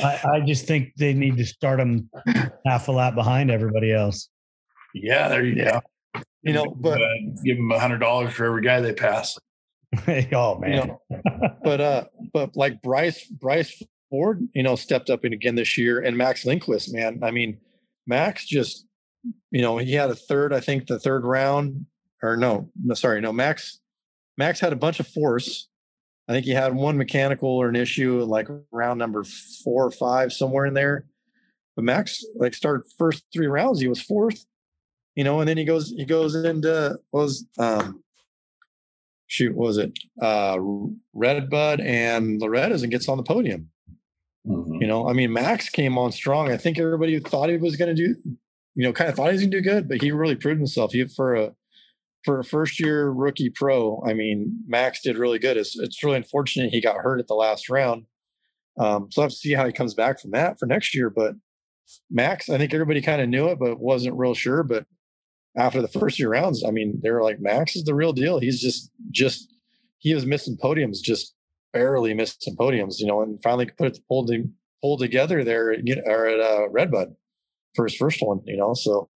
I just think they need to start them half a lap behind everybody else. Yeah, there you go. You know, but give them $100 for every guy they pass. Oh man. You know, but like Bryce Ford, you know, stepped up in again this year, and Max Lindquist, man. I mean, Max just, you know, he had a third, I think the third round, or no, Max had a bunch of force. I think he had one mechanical or an issue like round number 4 or 5, somewhere in there. But Max, like, started first 3 rounds, he was fourth, you know, and then he goes into Redbud and Loretta's and gets on the podium. Mm-hmm. You know, I mean, Max came on strong. I think everybody thought he was going to do, you know, kind of thought he was going to do good, but he really proved himself. He, for a first year rookie pro, I mean, Max did really good. It's really unfortunate he got hurt at the last round. So I have to see how he comes back from that for next year. But Max, I think everybody kind of knew it, but wasn't real sure. But after the first few rounds, I mean, they were like, Max is the real deal. He's just he was missing podiums, just barely missing podiums, you know, and finally put it pulled together there at Redbud for his first one, you know. So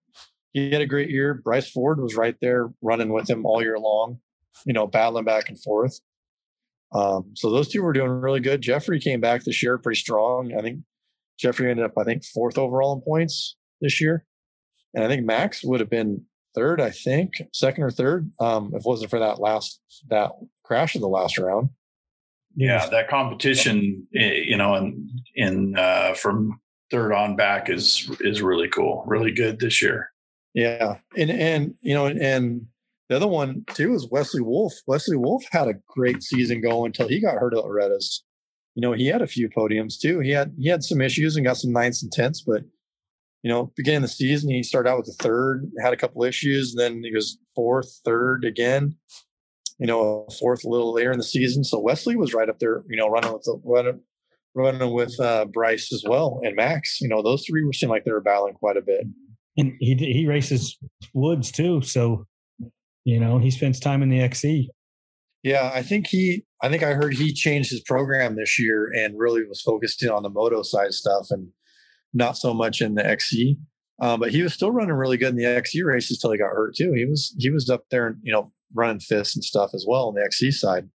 he had a great year. Bryce Ford was right there running with him all year long, you know, battling back and forth. So those two were doing really good. Jeffrey came back this year pretty strong. I think Jeffrey ended up, 4th overall in points this year. And I think Max would have been 3rd, 2nd or 3rd, if it wasn't for that crash in the last round. Yeah, that competition, you know, in from 3rd on back is really cool, really good this year. Yeah, and you know, and the other one too is Wesley Wolf. Wesley Wolf had a great season going until he got hurt at Loretta's. You know, he had a few podiums too. He had some issues and got some 9ths and 10ths, but, you know, beginning of the season, he started out with a 3rd, had a couple issues, and then he was 4th, 3rd again, you know, 4th a little later in the season. So Wesley was right up there, you know, running with Bryce as well, and Max. You know, those three seemed like they were battling quite a bit. And he races woods too, so You know, he spends time in the XC. Yeah, I think I heard he changed his program this year and really was focused in on the moto side stuff and not so much in the XC. But he was still running really good in the XC races till he got hurt too. He was up there and, you know, running fists and stuff as well on the XC side.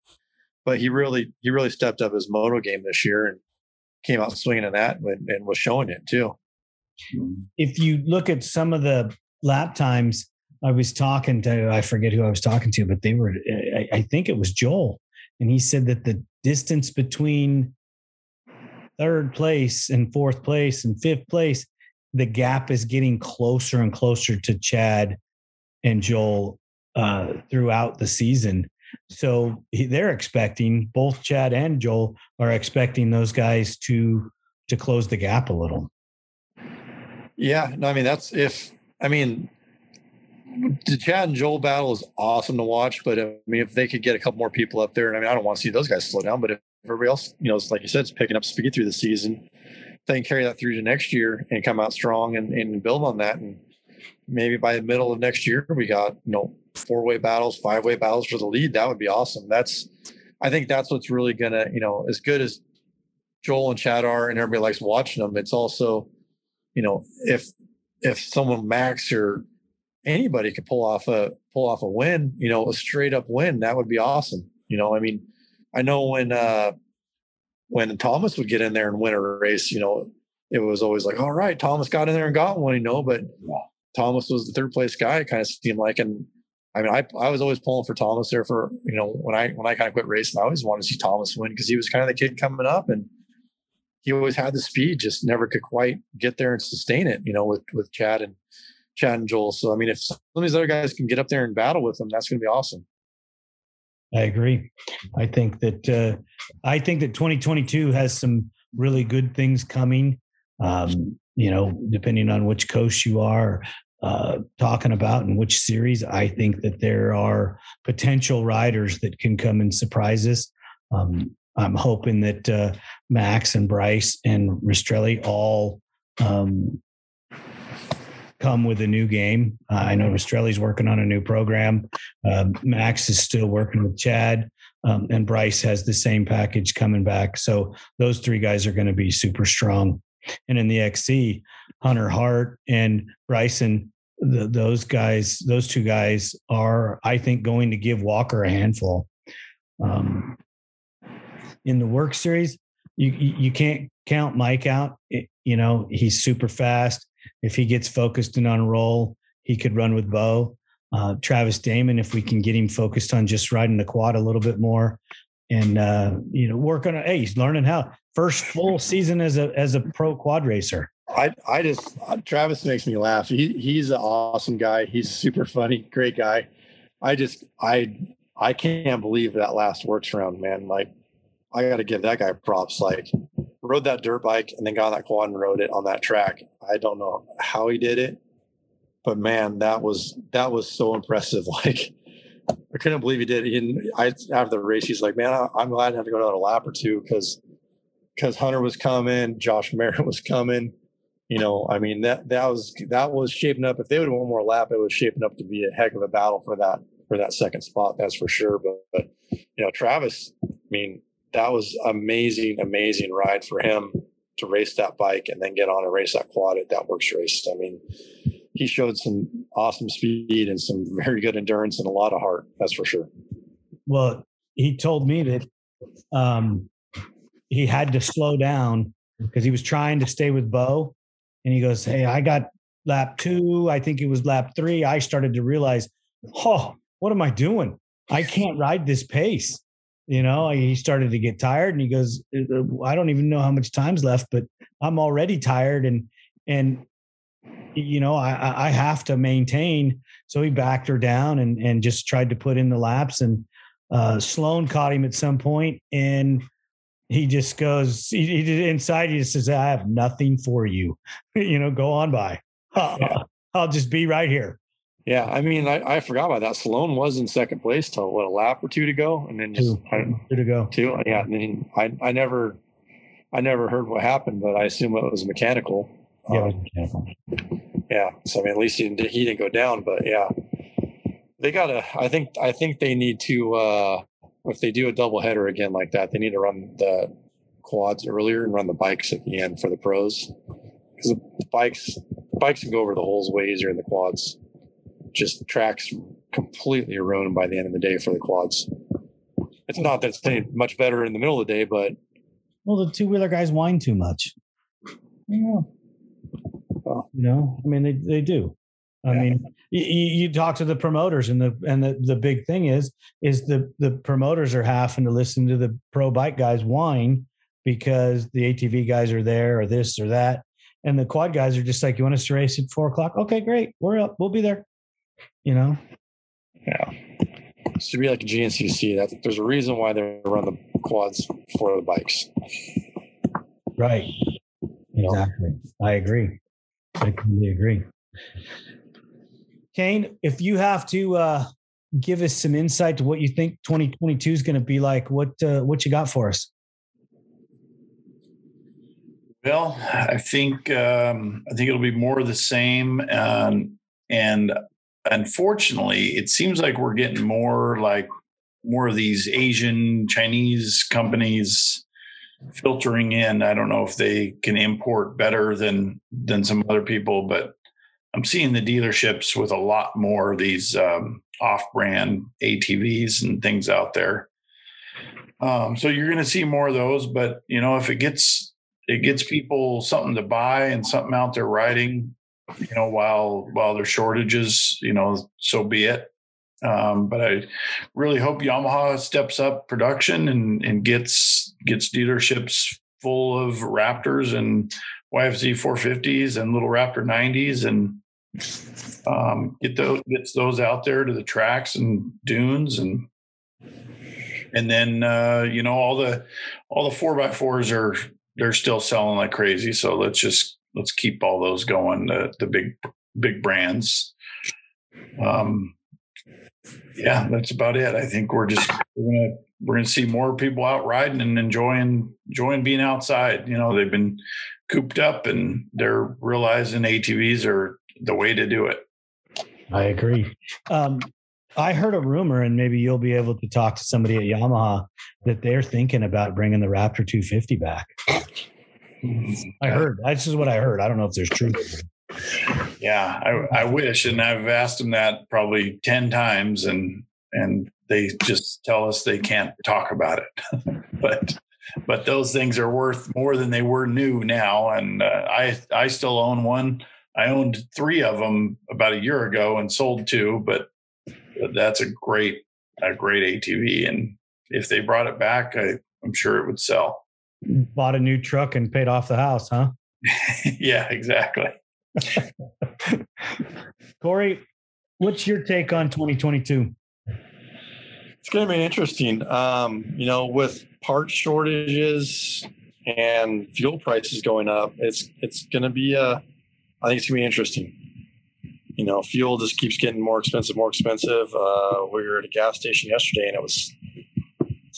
But he really stepped up his moto game this year and came out swinging in that and was showing it too. If you look at some of the lap times, I was talking to, I forget who I was talking to, but they were, I think it was Joel. And he said that the distance between third place and fourth place and fifth place, the gap is getting closer and closer to Chad and Joel throughout the season. So they're expecting, both Chad and Joel are expecting those guys to close the gap a little. Yeah. No, I mean, the Chad and Joel battle is awesome to watch, but I mean, if they could get a couple more people up there, and I mean, I don't want to see those guys slow down, but if everybody else, you know, it's like you said, it's picking up speed through the season, they can carry that through to next year and come out strong and build on that. And maybe by the middle of next year, we got, you know, 4-way battles, 5-way battles for the lead. That would be awesome. I think that's what's really going to, you know, as good as Joel and Chad are and everybody likes watching them, it's also, you know, if someone Max or anybody could pull off a win, you know, a straight up win, that would be awesome. You know, I mean, I know when Thomas would get in there and win a race, you know, it was always like, all right, Thomas got in there and got one, you know, but Thomas was the third place guy, it kind of seemed like. And I mean, I was always pulling for Thomas there for, you know, when I kind of quit racing, I always wanted to see Thomas win because he was kind of the kid coming up and he always had the speed, just never could quite get there and sustain it, you know, with Chad and Joel. So, I mean, if some of these other guys can get up there and battle with them, that's going to be awesome. I agree. I think that 2022 has some really good things coming, you know, depending on which coast you are talking about and which series. I think that there are potential riders that can come and surprise us. I'm hoping that Max and Bryce and Ristrelli all come with a new game. I know Ristrelli's working on a new program. Max is still working with Chad, and Bryce has the same package coming back. So those three guys are going to be super strong. And in the XC, Hunter Hart and Bryson, those two guys are, I think, going to give Walker a handful. In the work series, you can't count Mike out. You know, he's super fast. If he gets focused and on a roll, he could run with Bo. Travis Damon, if we can get him focused on just riding the quad a little bit more and, you know, work on it. Hey, he's learning how. First full season as a pro quad racer. Travis makes me laugh. He's an awesome guy. He's super funny, great guy. I can't believe that last works round, man. Like, I got to give that guy props. Like, rode that dirt bike and then got on that quad and rode it on that track. I don't know how he did it, but man, that was so impressive. Like, I couldn't believe he did it. After the race, he's like, man, I'm glad I have to go another lap or two because Hunter was coming, Josh Merritt was coming. You know, I mean, that was shaping up. If they would have won more lap, it was shaping up to be a heck of a battle for that second spot. That's for sure. But you know, Travis, I mean, that was amazing ride for him to race that bike and then get on and race that quad at that works race. I mean, he showed some awesome speed and some very good endurance and a lot of heart. That's for sure. Well, he told me that he had to slow down because he was trying to stay with Bo. And he goes, hey, I got lap 2. I think it was lap 3. I started to realize, oh, what am I doing? I can't ride this pace. You know, he started to get tired and he goes, I don't even know how much time's left, but I'm already tired. And, you know, I have to maintain. So he backed her down and just tried to put in the laps, and Sloan caught him at some point. And he just goes, he did inside. He just says, I have nothing for you, you know, go on by, I'll just be right here. Yeah, I mean, I forgot about that. Sloan was in second place till a lap or two to go, and then just two to go. Two, yeah. I mean, I never heard what happened, but I assume it was mechanical. Yeah, mechanical. Yeah. So I mean, at least he didn't go down, but yeah, they gotta, I think they need to, if they do a double header again like that, they need to run the quads earlier and run the bikes at the end for the pros, because the bikes can go over the holes way easier in the quads. Just tracks completely ruined by the end of the day for the quads. It's not that it's any much better in the middle of the day, but well, the two-wheeler guys whine too much. Yeah. Well, you know, I mean, they do. I mean, you talk to the promoters, and the big thing is the promoters are having to listen to the pro bike guys whine because the ATV guys are there or this or that. And the quad guys are just like, you want us to race at 4 o'clock? Okay, great. We're up. We'll be there. You know? Yeah. It should be like a GNCC. There's a reason why they run the quads for the bikes. Right. Exactly. I agree. I completely agree. Cain, if you have to give us some insight to what you think 2022 is going to be like, what you got for us? Well, I think it'll be more of the same, and unfortunately, it seems like we're getting more of these Asian Chinese companies filtering in. I don't know if they can import better than some other people, but I'm seeing the dealerships with a lot more of these off-brand ATVs and things out there. So you're going to see more of those, but you know, if it gets people something to buy and something out there riding, you know, while there's shortages, you know, so be it. But I really hope Yamaha steps up production and gets dealerships full of Raptors and YFZ 450s and little Raptor 90s and gets those out there to the tracks and dunes and then you know, all the 4x4s are. They're still selling like crazy. So let's keep all those going. The big brands. Yeah, that's about it. I think we're going to see more people out riding and enjoying being outside. You know, they've been cooped up and they're realizing ATVs are the way to do it. I agree. I heard a rumor, and maybe you'll be able to talk to somebody at Yamaha, that they're thinking about bringing the Raptor 250 back. I heard. This is what I heard. I don't know if there's truth. Yeah, I wish. And I've asked them that probably 10 times, and they just tell us they can't talk about it. But those things are worth more than they were new now. And I still own one. I owned 3 of them about a year ago and sold 2, but that's a great ATV. And if they brought it back, I'm sure it would sell. Bought a new truck and paid off the house, huh? Yeah, exactly. Corey, what's your take on 2022? It's going to be interesting. You know, with part shortages and fuel prices going up, it's going to be, I think it's going to be interesting. You know, fuel just keeps getting more expensive. We were at a gas station yesterday and it was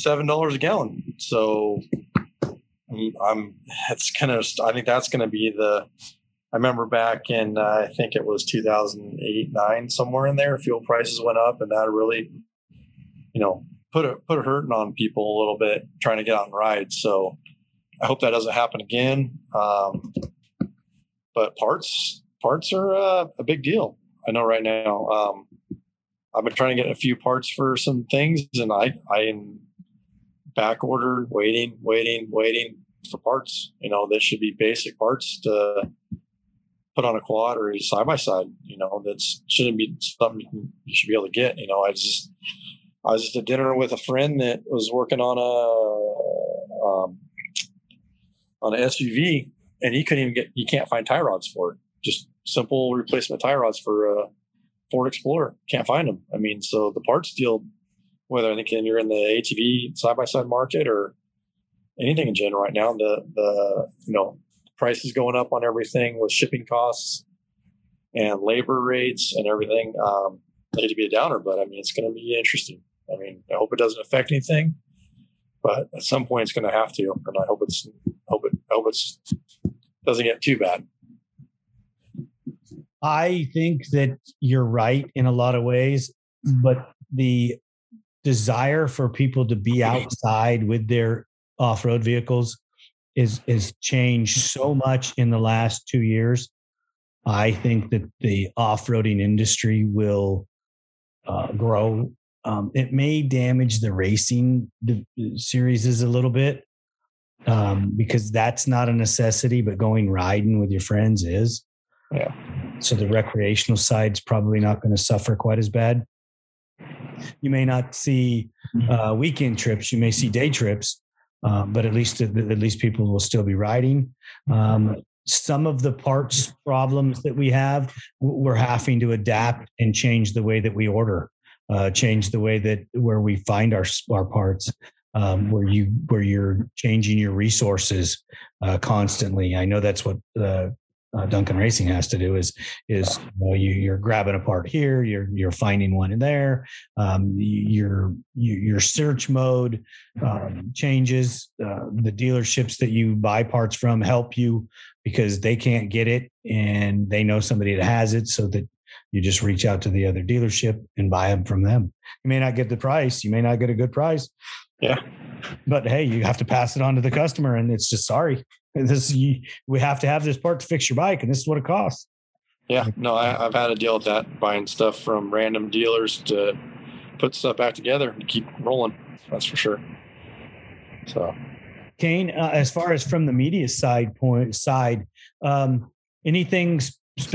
$7 a gallon. So I think that's going to be I remember back in, I think it was 2008-9, somewhere in there, fuel prices went up, and that really, you know, put a hurting on people a little bit trying to get out and ride. So I hope that doesn't happen again. But parts are a big deal. I know right now. I've been trying to get a few parts for some things, and I'm back ordered, waiting for parts. You know, this should be basic parts to put on a quad or a side by side. You know, that shouldn't be something you should be able to get. You know, I was just at dinner with a friend that was working on an SUV, and he can't find tie rods for it. Just simple replacement tie rods for a Ford Explorer. Can't find them. I mean, so the parts deal, whether I think you're in the ATV side-by-side market or anything in general right now, the you know, price is going up on everything with shipping costs and labor rates and everything. Hate to be a downer, but I mean, it's going to be interesting. I mean, I hope it doesn't affect anything, but at some point it's going to have to, and I hope it doesn't get too bad. I think that you're right in a lot of ways. but the desire for people to be outside with their off-road vehicles is changed so much in the last 2 years. I think that the off-roading industry will grow. It may damage the racing series a little bit because that's not a necessity, but going riding with your friends is. Yeah. So the recreational side's probably not going to suffer quite as bad. You may not see weekend trips. You may see day trips, but at least people will still be riding. Some of the parts problems that we have, we're having to adapt and change the way that we order, change the way that where we find our parts, where you're changing your resources constantly. I know that's what Duncan Racing has to do is you're grabbing a part here, you're finding one in there, your search mode changes. The dealerships that you buy parts from help you because they can't get it and they know somebody that has it, so that you just reach out to the other dealership and buy them from them. You may not get the price, you may not get a good price, yeah, but hey, you have to pass it on to the customer, and it's just sorry. We have to have this part to fix your bike, and this is what it costs. Yeah, no, I've had to deal with that, buying stuff from random dealers to put stuff back together and keep rolling. That's for sure. So, Cain, as far as from the media side, anything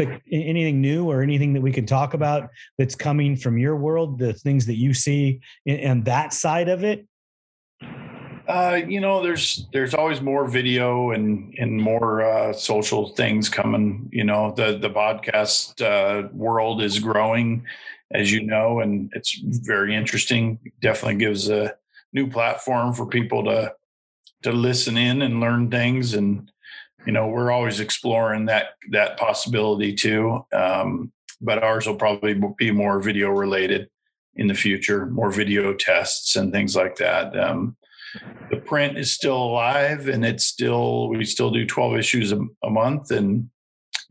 new or anything that we can talk about that's coming from your world, the things that you see in that side of it? There's always more video and more social things coming. The podcast world is growing, as you know, and it's very interesting. Definitely gives a new platform for people to listen in and learn things. And, we're always exploring that possibility too. But ours will probably be more video related in the future, more video tests and things like that. The print is still alive, and we still do 12 issues a month, and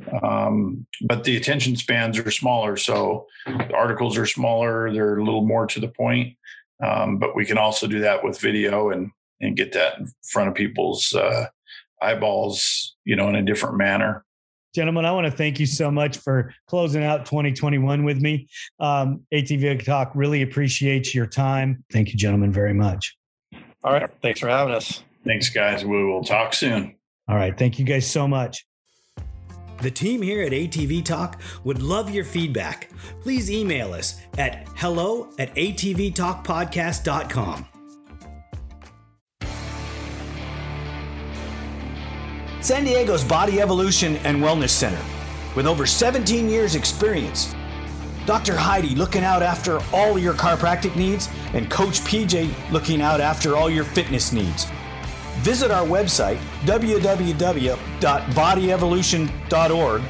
but the attention spans are smaller, so the articles are smaller, they're a little more to the point, but we can also do that with video and get that in front of people's eyeballs, in a different manner. Gentlemen, I want to thank you so much for closing out 2021 with me. ATV Talk really appreciates your time. Thank you, gentlemen, very much. All right. Thanks for having us. Thanks, guys. We will talk soon. All right. Thank you guys so much. The team here at ATV Talk would love your feedback. Please email us at hello@atvtalkpodcast.com. San Diego's Body Evolution and Wellness Center. With over 17 years experience, Dr. Heidi looking out after all your chiropractic needs, and Coach PJ looking out after all your fitness needs. Visit our website, www.bodyevolution.org,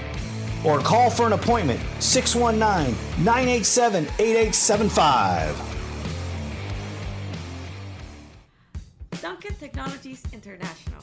or call for an appointment, 619-987-8875. Duncan Technologies International.